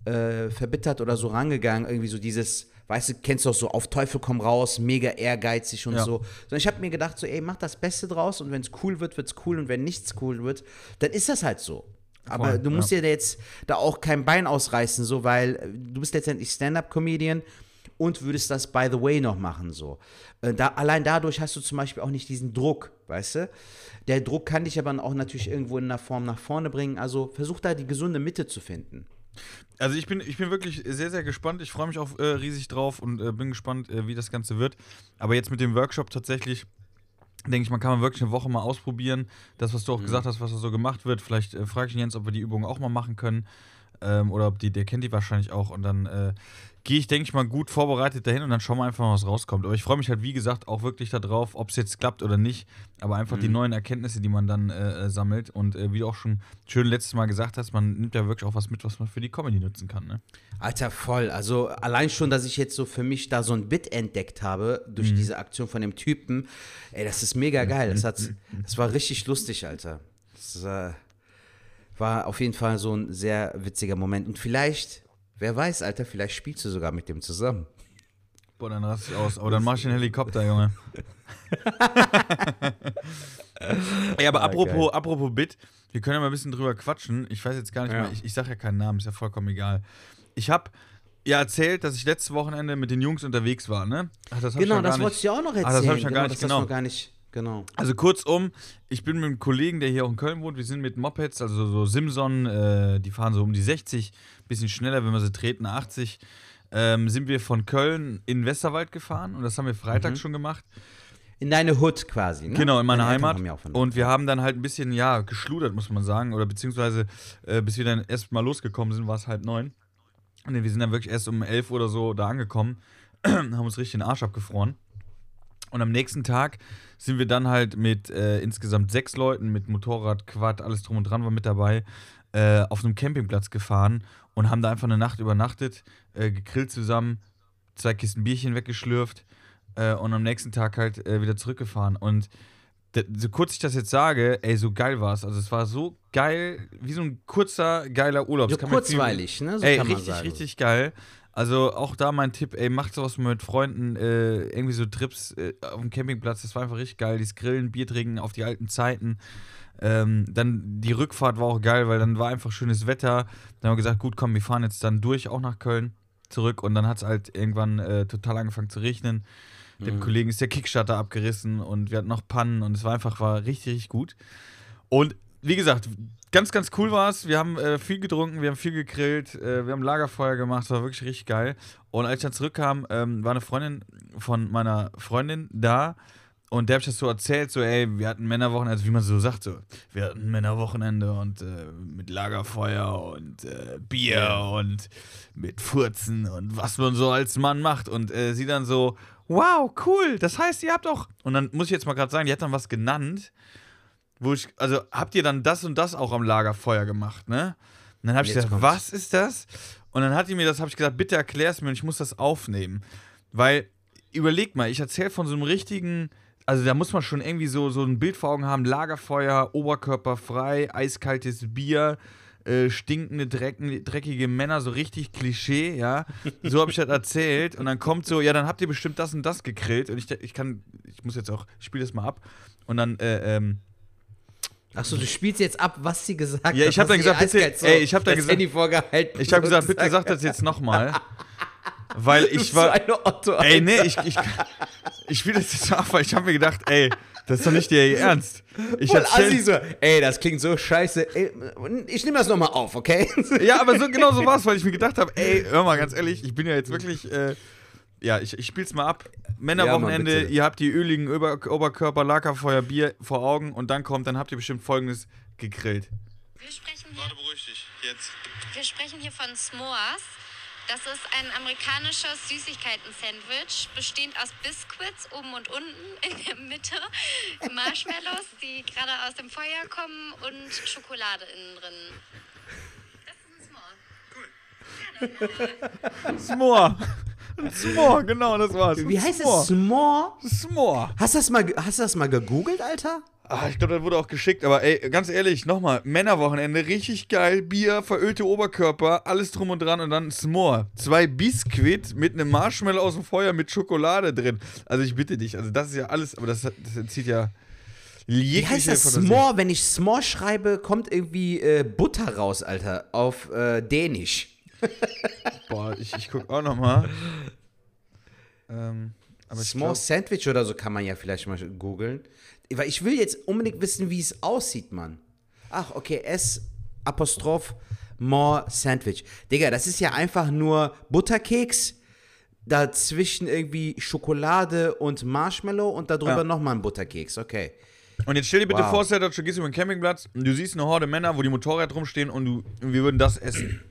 verbittert oder so rangegangen. Irgendwie so dieses, weißt du, kennst du auch so, auf Teufel komm raus, mega ehrgeizig und so. Sondern ich habe mir gedacht so, ey, mach das Beste draus und wenn es cool wird, wird's cool und wenn nichts cool wird, dann ist das halt so. Aber du musst dir da jetzt da auch kein Bein ausreißen, so, weil du bist letztendlich Stand-Up-Comedian. Und würdest das, by the way, noch machen, so. Allein dadurch hast du zum Beispiel auch nicht diesen Druck, weißt du? Der Druck kann dich aber auch natürlich irgendwo in einer Form nach vorne bringen. Also versuch da die gesunde Mitte zu finden. Also ich bin wirklich sehr, sehr gespannt. Ich freue mich auch riesig drauf und bin gespannt, wie das Ganze wird. Aber jetzt mit dem Workshop tatsächlich... denke ich, man kann wirklich eine Woche mal ausprobieren. Das, was du auch gesagt hast, was da so gemacht wird. Vielleicht frage ich Jens, ob wir die Übung auch mal machen können. Oder ob der kennt die wahrscheinlich auch. Und dann gehe ich, denke ich mal, gut vorbereitet dahin und dann schauen wir einfach mal, was rauskommt. Aber ich freue mich halt, wie gesagt, auch wirklich darauf, ob es jetzt klappt oder nicht. Aber einfach die neuen Erkenntnisse, die man dann sammelt. Und wie du auch schon schön letztes Mal gesagt hast, man nimmt ja wirklich auch was mit, was man für die Comedy nutzen kann. Ne? Alter, voll. Also allein schon, dass ich jetzt so für mich da so ein Bit entdeckt habe, durch diese Aktion von dem Typen. Ey, das ist mega geil. Das war richtig lustig, Alter. Das war auf jeden Fall so ein sehr witziger Moment. Und vielleicht, wer weiß, Alter, vielleicht spielst du sogar mit dem zusammen. Boah, dann rast ich aus. Aber dann mach ich den Helikopter, Junge. Ey, aber apropos Bit, wir können ja mal ein bisschen drüber quatschen. Ich weiß jetzt gar nicht mehr, ich sag ja keinen Namen, ist ja vollkommen egal. Ich habe ja erzählt, dass ich letztes Wochenende mit den Jungs unterwegs war, ne? Ach, das hab ich ja gar nicht. Das wolltest du ja auch noch erzählen. Ach, das hab ich ja gar nicht. Genau. Also kurzum, ich bin mit einem Kollegen, der hier auch in Köln wohnt, wir sind mit Mopeds, also so Simson, die fahren so um die 60, bisschen schneller, wenn wir sie treten, 80, sind wir von Köln in Westerwald gefahren und das haben wir Freitag schon gemacht. In deine Hood quasi, ne? Genau, in meine Heimat. Und wir haben dann halt ein bisschen, ja, geschludert, muss man sagen, oder beziehungsweise, bis wir dann erst mal losgekommen sind, war es 8:30. Ne, wir sind dann wirklich erst um 11 oder so da angekommen, haben uns richtig den Arsch abgefroren. Und am nächsten Tag sind wir dann halt mit insgesamt 6 Leuten, mit Motorrad, Quad, alles drum und dran war mit dabei, auf einem Campingplatz gefahren und haben da einfach eine Nacht übernachtet, gegrillt zusammen, 2 Kisten Bierchen weggeschlürft und am nächsten Tag halt wieder zurückgefahren. Und so kurz ich das jetzt sage, ey, so geil war es. Also es war so geil, wie so ein kurzer, geiler Urlaub. So kurzweilig, ne? So ey, kann man richtig, sagen. Richtig geil. Also auch da mein Tipp, ey, macht sowas mit Freunden, irgendwie so Trips auf dem Campingplatz, das war einfach richtig geil, dieses Grillen, Bier trinken auf die alten Zeiten, dann die Rückfahrt war auch geil, weil dann war einfach schönes Wetter, dann haben wir gesagt, gut, komm, wir fahren jetzt dann durch, auch nach Köln zurück und dann hat es halt irgendwann total angefangen zu regnen, dem Kollegen ist der Kickstarter abgerissen und wir hatten noch Pannen und es war einfach, war richtig, richtig gut und wie gesagt, ganz, ganz cool war es. Wir haben viel getrunken, wir haben viel gegrillt, wir haben Lagerfeuer gemacht, es war wirklich richtig geil. Und als ich dann zurückkam, war eine Freundin von meiner Freundin da und der habe ich das so erzählt, so ey, wir hatten Männerwochenende, also wie man so sagt, so wir hatten Männerwochenende und mit Lagerfeuer und Bier und mit Furzen und was man so als Mann macht. Und sie dann so, wow, cool, das heißt, ihr habt auch... Und dann muss ich jetzt mal gerade sagen, die hat dann was genannt, wo ich, also habt ihr dann das und das auch am Lagerfeuer gemacht, ne? Und dann habe ich gesagt, kommt's. Was ist das? Und dann hat die mir das, habe ich gesagt, bitte erklär's mir und ich muss das aufnehmen. Weil, überleg mal, ich erzähle von so einem richtigen, also da muss man schon irgendwie so ein Bild vor Augen haben, Lagerfeuer, Oberkörper frei, eiskaltes Bier, stinkende, dreckige Männer, so richtig Klischee, ja. So habe ich das erzählt und dann kommt so, ja, dann habt ihr bestimmt das und das gegrillt und ich muss jetzt auch, ich spiele das mal ab und dann, achso, du spielst jetzt ab, was sie gesagt hat. Ja, ich habe dann gesagt, bitte, so, ey, ich habe dann gesagt, ich habe gesagt, bitte sag das jetzt nochmal, weil ich war, ey, nee, ich spiele das jetzt ab, weil ich habe mir gedacht, ey, das ist doch nicht ihr Ernst. Ich Assi so, ey, das klingt so scheiße, ey, ich nehme das nochmal auf, okay? Ja, aber so genau so war es, weil ich mir gedacht habe, ey, hör mal, ganz ehrlich, ich bin ja jetzt wirklich, ja, ich spiel's mal ab. Männerwochenende, ja, ihr habt die öligen Oberkörper, Lagerfeuer, Bier vor Augen und dann kommt, dann habt ihr bestimmt Folgendes gegrillt. Wir sprechen hier, warte, beruhig dich, jetzt. Wir sprechen hier von S'mores. Das ist ein amerikanisches Süßigkeiten-Sandwich, bestehend aus Biscuits oben und unten, in der Mitte Marshmallows, die gerade aus dem Feuer kommen und Schokolade innen drin. Das ist ein S'more. Cool. Ja, S'more. S'more, genau, das war's. Wie heißt es? S'more? S'more. Hast du das mal gegoogelt, Alter? Ach, ich glaube, das wurde auch geschickt, aber ey, ganz ehrlich, nochmal, Männerwochenende, richtig geil, Bier, verölte Oberkörper, alles drum und dran und dann S'more. 2 Biscuit mit einem Marshmallow aus dem Feuer mit Schokolade drin. Also ich bitte dich, also das ist ja alles, aber das entzieht ja... Wie heißt das S'more? Wenn ich S'more schreibe, kommt irgendwie Butter raus, Alter, auf Dänisch. Boah, ich guck auch nochmal. S'more Sandwich oder so kann man ja vielleicht mal googeln. Weil ich will jetzt unbedingt wissen, wie es aussieht, Mann. Ach, okay, S-More Sandwich. Digga, das ist ja einfach nur Butterkeks, dazwischen irgendwie Schokolade und Marshmallow und darüber nochmal ein Butterkeks, okay. Und jetzt stell dir bitte vor, Sertaç, du gehst über den Campingplatz und du siehst eine Horde Männer, wo die Motorräder rumstehen und wir würden das essen.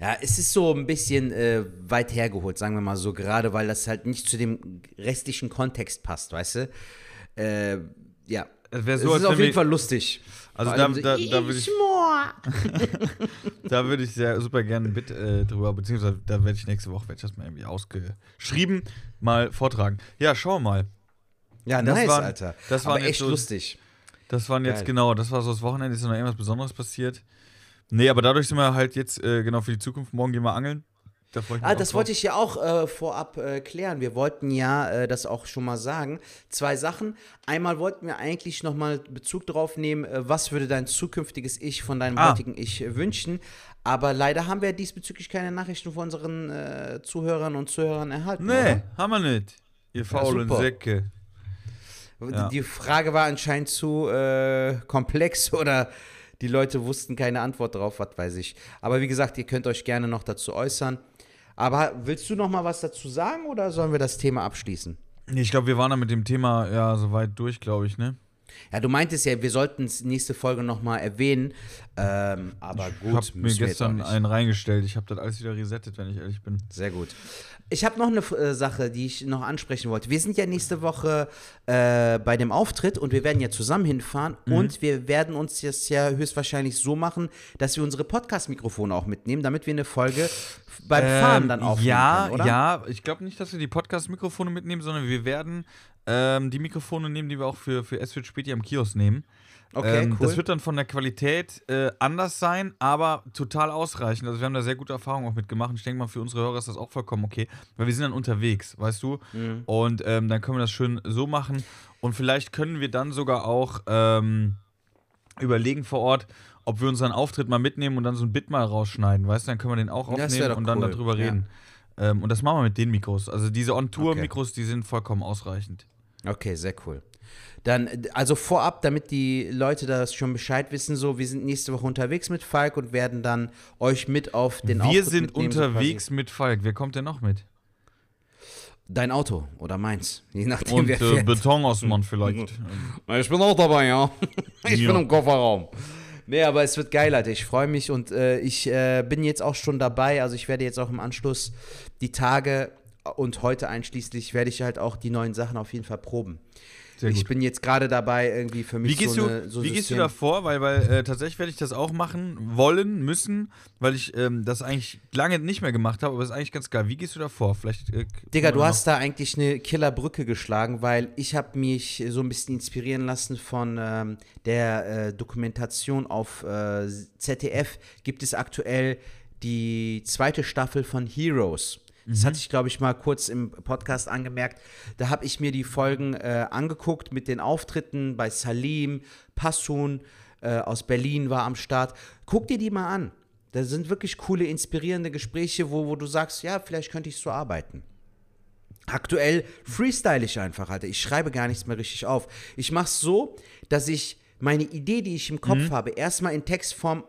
Ja, es ist so ein bisschen weit hergeholt, sagen wir mal so, gerade weil das halt nicht zu dem restlichen Kontext passt, weißt du? Ja, das wär so, es ist auf jeden Fall lustig. Also da würde ich... da würde ich sehr super gerne ein Bit drüber, beziehungsweise da werde ich nächste Woche, werde ich das mal irgendwie ausgeschrieben, mal vortragen. Ja, schau mal. Ja, das nice, Alter. Das war echt so, lustig. Das waren jetzt, genau, das war so das Wochenende, ist noch irgendwas Besonderes passiert. Nee, aber dadurch sind wir halt jetzt, genau, für die Zukunft, morgen gehen wir angeln. Da freue ich mich das drauf. Wollte ich ja auch vorab klären. Wir wollten ja das auch schon mal sagen. 2 Sachen. Einmal wollten wir eigentlich nochmal Bezug drauf nehmen, was würde dein zukünftiges Ich von deinem heutigen Ich wünschen. Aber leider haben wir diesbezüglich keine Nachrichten von unseren Zuhörern und Zuhörern erhalten. Nee, oder? Haben wir nicht, ihr faulen Säcke. Ja. Die Frage war anscheinend zu komplex oder die Leute wussten keine Antwort drauf, was weiß ich. Aber wie gesagt, ihr könnt euch gerne noch dazu äußern. Aber willst du noch mal was dazu sagen oder sollen wir das Thema abschließen? Ich glaube, wir waren da mit dem Thema ja soweit durch, glaube ich, ne? Ja, du meintest ja, wir sollten es nächste Folge nochmal erwähnen, aber gut. Ich habe mir gestern einen reingestellt, ich habe das alles wieder resettet, wenn ich ehrlich bin. Sehr gut. Ich habe noch eine Sache, die ich noch ansprechen wollte. Wir sind ja nächste Woche bei dem Auftritt und wir werden ja zusammen hinfahren und wir werden uns jetzt ja höchstwahrscheinlich so machen, dass wir unsere Podcast-Mikrofone auch mitnehmen, damit wir eine Folge beim Fahren dann aufnehmen können, oder? Ja, ich glaube nicht, dass wir die Podcast-Mikrofone mitnehmen, sondern wir werden die Mikrofone nehmen, die wir auch für S4 Späti am Kiosk nehmen. Okay, cool. Das wird dann von der Qualität anders sein, aber total ausreichend. Also wir haben da sehr gute Erfahrungen auch mitgemacht. Ich denke mal, für unsere Hörer ist das auch vollkommen okay, weil wir sind dann unterwegs, weißt du? Mhm. Und dann können wir das schön so machen. Und vielleicht können wir dann sogar auch überlegen vor Ort, ob wir unseren Auftritt mal mitnehmen und dann so ein Bit mal rausschneiden, weißt du? Dann können wir den auch aufnehmen und dann darüber reden. Ja. Und das machen wir mit den Mikros. Also diese On-Tour-Mikros, die sind vollkommen ausreichend. Okay, sehr cool. Dann, also vorab, damit die Leute das schon Bescheid wissen, so, wir sind nächste Woche unterwegs mit Falk und werden dann euch mit auf den Auftritt mitnehmen. Wir sind unterwegs mit Falk. Wer kommt denn noch mit? Dein Auto oder meins, je nachdem, wer fährt. Und Betonausmann vielleicht. Ich bin auch dabei, ja. Ich bin im Kofferraum. Nee, aber es wird geil, Alter. Ich freue mich und ich bin jetzt auch schon dabei. Also ich werde jetzt auch im Anschluss die Tage und heute einschließlich werde ich halt auch die neuen Sachen auf jeden Fall proben. Ich bin jetzt gerade dabei, irgendwie für mich wie gehst du da vor? Weil tatsächlich werde ich das auch machen wollen, müssen, weil ich das eigentlich lange nicht mehr gemacht habe, aber das ist eigentlich ganz geil. Wie gehst du da vor? Digga, du hast da eigentlich eine Killerbrücke geschlagen, weil ich habe mich so ein bisschen inspirieren lassen von der Dokumentation auf ZDF. Gibt es aktuell die zweite Staffel von Heroes. Das hatte ich, glaube ich, mal kurz im Podcast angemerkt. Da habe ich mir die Folgen angeguckt mit den Auftritten bei Salim, Passun aus Berlin war am Start. Guck dir die mal an. Da sind wirklich coole, inspirierende Gespräche, wo du sagst, ja, vielleicht könnte ich so arbeiten. Aktuell freestyle ich einfach, Alter. Ich schreibe gar nichts mehr richtig auf. Ich mache es so, dass ich meine Idee, die ich im Kopf habe, erstmal in Textform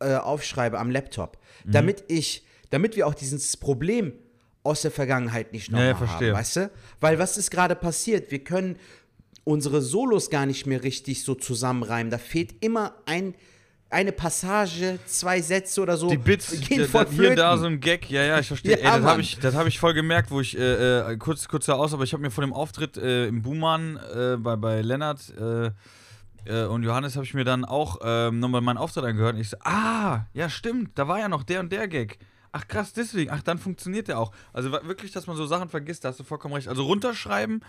aufschreibe am Laptop, damit wir auch dieses Problem aus der Vergangenheit nicht nochmal haben, weißt du? Weil was ist gerade passiert? Wir können unsere Solos gar nicht mehr richtig so zusammenreimen. Da fehlt immer eine Passage, zwei Sätze oder so. Die Bits, hier da so ein Gag. Ja, ich verstehe. Ja, das habe ich voll gemerkt, wo ich, kurzer Aus, aber ich habe mir von dem Auftritt im Buhmann bei Lennart und Johannes habe ich mir dann auch nochmal meinen Auftritt angehört. Und ich so, ja stimmt, da war ja noch der und der Gag. Ach krass, deswegen. Ach, dann funktioniert der auch. Also wirklich, dass man so Sachen vergisst, da hast du vollkommen recht. Also runterschreiben,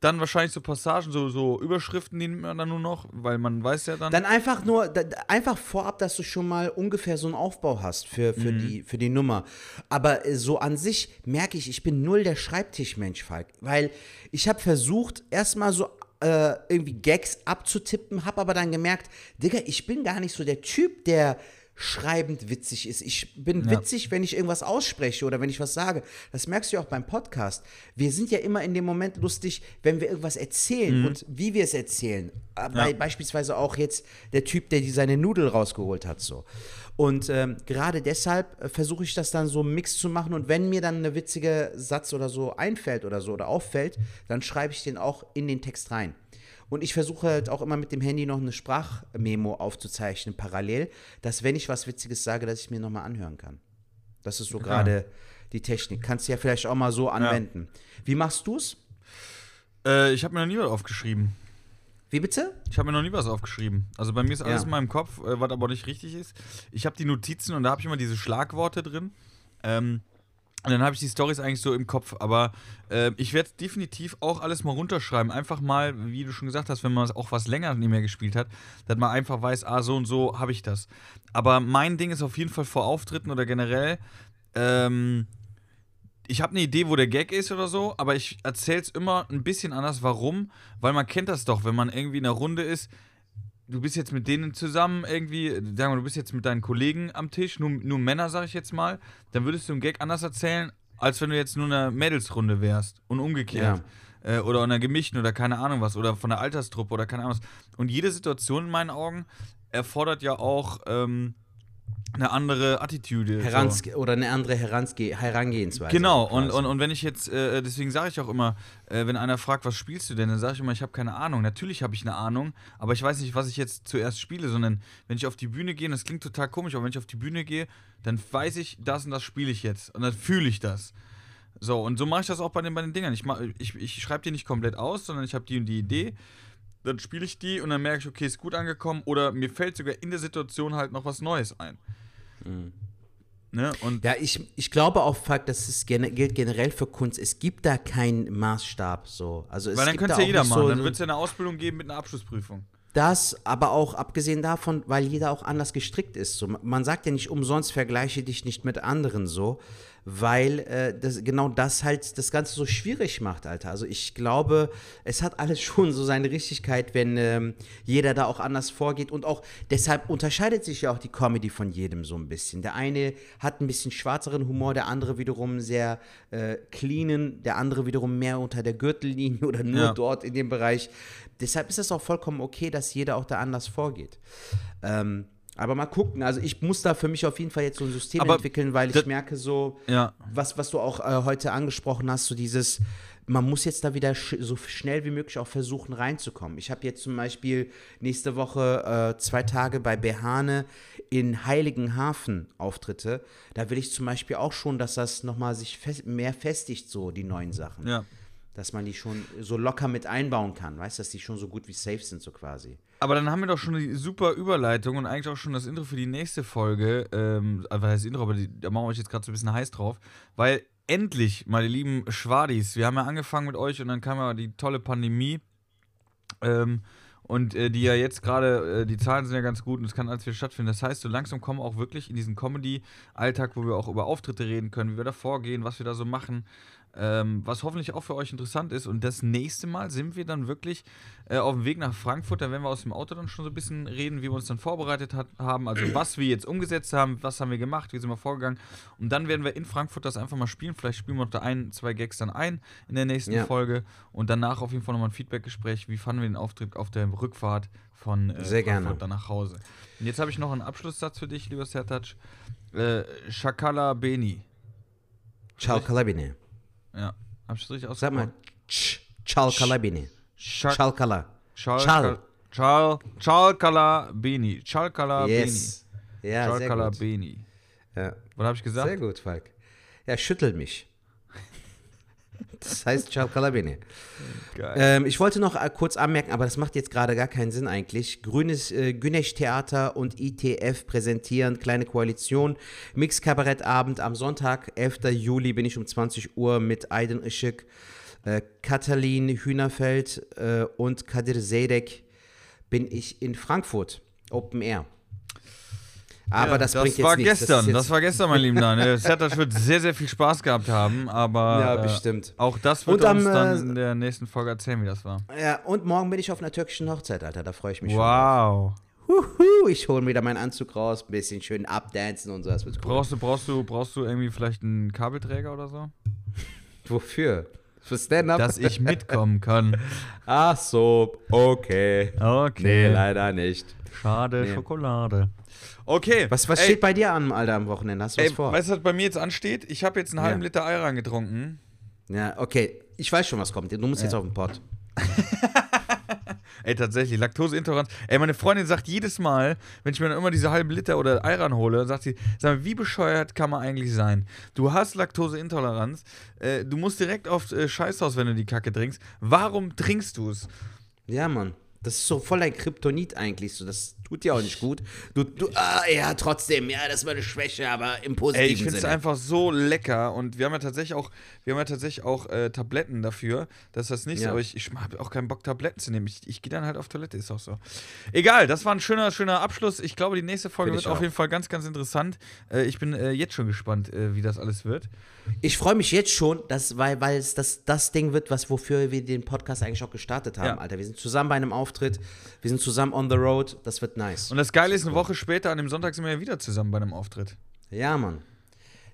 dann wahrscheinlich so Passagen, so Überschriften, die nimmt man dann nur noch, weil man weiß ja dann... Dann einfach vorab, dass du schon mal ungefähr so einen Aufbau hast für die Nummer. Aber so an sich merke ich bin null der Schreibtischmensch, Falk. Weil ich habe versucht, erstmal so irgendwie Gags abzutippen, habe aber dann gemerkt, Digga, ich bin gar nicht so der Typ, der... schreibend witzig ist. Ich bin witzig, wenn ich irgendwas ausspreche oder wenn ich was sage. Das merkst du ja auch beim Podcast. Wir sind ja immer in dem Moment lustig, wenn wir irgendwas erzählen und wie wir es erzählen. Beispielsweise auch jetzt der Typ, der seine Nudel rausgeholt hat. So. Und gerade deshalb versuche ich das dann so einen Mix zu machen und wenn mir dann eine witzige Satz oder so einfällt oder so oder auffällt, dann schreibe ich den auch in den Text rein. Und ich versuche halt auch immer mit dem Handy noch eine Sprachmemo aufzuzeichnen, parallel, dass wenn ich was Witziges sage, dass ich mir nochmal anhören kann. Das ist so gerade die Technik. Kannst du ja vielleicht auch mal so anwenden. Ja. Wie machst du es? Ich habe mir noch nie was aufgeschrieben. Wie bitte? Ich habe mir noch nie was aufgeschrieben. Also bei mir ist alles in meinem Kopf, was aber nicht richtig ist. Ich habe die Notizen und da habe ich immer diese Schlagworte drin. Und dann habe ich die Storys eigentlich so im Kopf, aber ich werde definitiv auch alles mal runterschreiben. Einfach mal, wie du schon gesagt hast, wenn man auch was länger nicht mehr gespielt hat, dass man einfach weiß, so und so habe ich das. Aber mein Ding ist auf jeden Fall vor Auftritten oder generell, ich habe eine Idee, wo der Gag ist oder so, aber ich erzähle es immer ein bisschen anders. Warum? Weil man kennt das doch, wenn man irgendwie in einer Runde ist, du bist jetzt mit denen zusammen irgendwie, sagen wir mal, du bist jetzt mit deinen Kollegen am Tisch, nur Männer, sag ich jetzt mal, dann würdest du einen Gag anders erzählen, als wenn du jetzt nur eine Mädelsrunde wärst und umgekehrt. oder einer gemischten oder keine Ahnung was oder von der Alterstruppe oder keine Ahnung was. Und jede Situation in meinen Augen erfordert ja auch eine andere Attitüde. Oder eine andere Herangehensweise. Genau, und wenn ich jetzt, deswegen sage ich auch immer, wenn einer fragt, was spielst du denn, dann sage ich immer, ich habe keine Ahnung. Natürlich habe ich eine Ahnung, aber ich weiß nicht, was ich jetzt zuerst spiele, sondern wenn ich auf die Bühne gehe, und das klingt total komisch, aber wenn ich auf die Bühne gehe, dann weiß ich, das und das spiele ich jetzt und dann fühle ich das. So, und so mache ich das auch bei den Dingern. Ich schreibe die nicht komplett aus, sondern ich habe die und die Idee. Dann spiele ich die und dann merke ich, okay, ist gut angekommen oder mir fällt sogar in der Situation halt noch was Neues ein. Mhm. Ne? Und ja, ich glaube auch, Falk, das ist gilt generell für Kunst. Es gibt da keinen Maßstab. So. Also, weil dann könnte es ja jeder machen. So, dann wird es ja eine Ausbildung geben mit einer Abschlussprüfung. Das, aber auch abgesehen davon, weil jeder auch anders gestrickt ist. So, man sagt ja nicht umsonst, vergleiche dich nicht mit anderen so, weil genau das halt das Ganze so schwierig macht, Alter. Also ich glaube, es hat alles schon so seine Richtigkeit, wenn jeder da auch anders vorgeht. Und auch deshalb unterscheidet sich ja auch die Comedy von jedem so ein bisschen. Der eine hat ein bisschen schwarzeren Humor, der andere wiederum sehr cleanen, der andere wiederum mehr unter der Gürtellinie oder nur dort in dem Bereich. Deshalb ist es auch vollkommen okay, dass jeder auch da anders vorgeht. Aber mal gucken. Also ich muss da für mich auf jeden Fall jetzt so ein System entwickeln, weil ich merke so, was du auch heute angesprochen hast, so dieses, man muss jetzt da wieder so schnell wie möglich auch versuchen reinzukommen. Ich habe jetzt zum Beispiel nächste Woche 2 Tage bei Behane in Heiligenhafen Auftritte. Da will ich zum Beispiel auch schon, dass das nochmal sich mehr festigt, so die neuen Sachen. Ja. Dass man die schon so locker mit einbauen kann, weißt du, dass die schon so gut wie safe sind so quasi. Aber dann haben wir doch schon die super Überleitung und eigentlich auch schon das Intro für die nächste Folge, einfach das Intro, aber da machen wir euch jetzt gerade so ein bisschen heiß drauf, weil endlich, meine lieben Schwadis, wir haben ja angefangen mit euch und dann kam ja die tolle Pandemie und die ja jetzt gerade, die Zahlen sind ja ganz gut und es kann alles wieder stattfinden. Das heißt, so langsam kommen auch wirklich in diesen Comedy-Alltag, wo wir auch über Auftritte reden können, wie wir da vorgehen, was wir da so machen, was hoffentlich auch für euch interessant ist. Und das nächste Mal sind wir dann wirklich auf dem Weg nach Frankfurt. Da werden wir aus dem Auto dann schon so ein bisschen reden, wie wir uns dann vorbereitet haben. Also was wir jetzt umgesetzt haben, was haben wir gemacht, wie sind wir vorgegangen. Und dann werden wir in Frankfurt das einfach mal spielen. Vielleicht spielen wir noch da 1-2 Gags dann ein in der nächsten Folge. Und danach auf jeden Fall nochmal ein Feedbackgespräch. Wie fanden wir den Auftritt auf der Rückfahrt von Frankfurt dann nach Hause? Und jetzt habe ich noch einen Abschlusssatz für dich, lieber Sertaç. Shakala Beni. Ciao, Kalabine. Ja, hab ich richtig ausgesprochen? Sag mal, Calcalabini. Calcala. Calcalabini. Yes. Ja, sehr gut. Ja. Was hab ich gesagt? Sehr gut, Falk. Ja, schüttel mich. Das heißt Calcalabini. Ich wollte noch kurz anmerken, aber das macht jetzt gerade gar keinen Sinn eigentlich. Grünes Günesh-Theater und ITF präsentieren Kleine Koalition. Mix-Kabarettabend am Sonntag, 11. Juli, bin ich um 20 Uhr mit Aydın Işık, Katalin Hühnerfeld und Kadir Zeydek bin ich in Frankfurt, Open Air. Aber ja, das bringt jetzt nichts. Das war gestern, mein Lieben. Sertaç wird sehr, sehr viel Spaß gehabt haben, aber ja, bestimmt. Auch das wird uns dann in der nächsten Folge erzählen, wie das war. Ja, und morgen bin ich auf einer türkischen Hochzeit, Alter, da freue ich mich schon. Wow. Huhu, ich hole wieder meinen Anzug raus, ein bisschen schön abdancen und so, das wird cool. Brauchst du irgendwie vielleicht einen Kabelträger oder so? Wofür? Für Stand-Up? Dass ich mitkommen kann. Ach so, okay. Nee, leider nicht. Schade, nee. Schokolade. Okay. Was steht bei dir an, Alter, am Wochenende? Hast du was vor? Weißt du, was bei mir jetzt ansteht? Ich habe jetzt einen halben Liter Ayran getrunken. Ja, okay. Ich weiß schon, was kommt. Du musst jetzt auf den Pott. Tatsächlich, Laktoseintoleranz. Meine Freundin sagt jedes Mal, wenn ich mir dann immer diese halben Liter oder Ayran hole, sagt sie, sag mal, wie bescheuert kann man eigentlich sein? Du hast Laktoseintoleranz, du musst direkt auf Scheißhaus, wenn du die Kacke trinkst. Warum trinkst du es? Ja, Mann. Das ist so voll ein Kryptonit eigentlich, so, das tut dir auch nicht gut. Das ist meine Schwäche, aber im positiven Sinne. Ich finde es einfach so lecker und wir haben ja tatsächlich auch, Tabletten dafür, dass das nicht so, aber ich habe auch keinen Bock, Tabletten zu nehmen. Ich gehe dann halt auf Toilette, ist auch so. Egal, das war ein schöner Abschluss. Ich glaube, die nächste Folge wird auf jeden Fall ganz, ganz interessant. Ich bin jetzt schon gespannt, wie das alles wird. Ich freue mich jetzt schon, dass, weil es das Ding wird, wofür wir den Podcast eigentlich auch gestartet haben, Alter. Wir sind zusammen bei einem Auftritt, wir sind zusammen on the road, das wird nice. Und das Geile ist, eine Woche später, an dem Sonntag sind wir ja wieder zusammen bei einem Auftritt. Ja, Mann.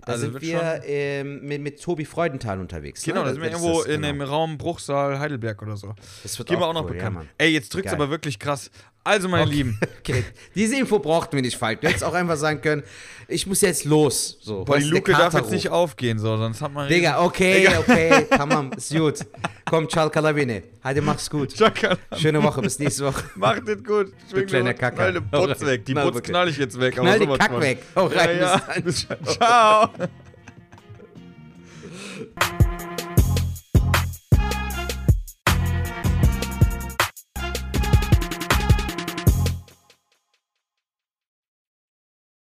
Da also sind wir mit Tobi Freudenthal unterwegs. Genau, ne? Da sind wir irgendwo in dem Raum Bruchsal, Heidelberg oder so. Das wird gehen auch, wir auch noch cool, bekannt. Ja, ey, jetzt drückt's aber wirklich krass. Also, meine Lieben. Okay. Diese Info brauchten wir nicht, Falk. Du hättest auch einfach sagen können, ich muss jetzt los. So, boah, die Luke darf jetzt nicht aufgehen, so, sonst hat man... Digga, okay, Digga. Okay, tamam, ist gut. Komm, ciao, Kalabine. Heide, mach's gut. Ciao, schöne Woche, bis nächste Woche. Macht es gut. Du kleiner Kacke. Knall den Putz weg. Die Putz knall ich jetzt weg. Knall den Kack weg. Hau rein, bis dann. Ciao.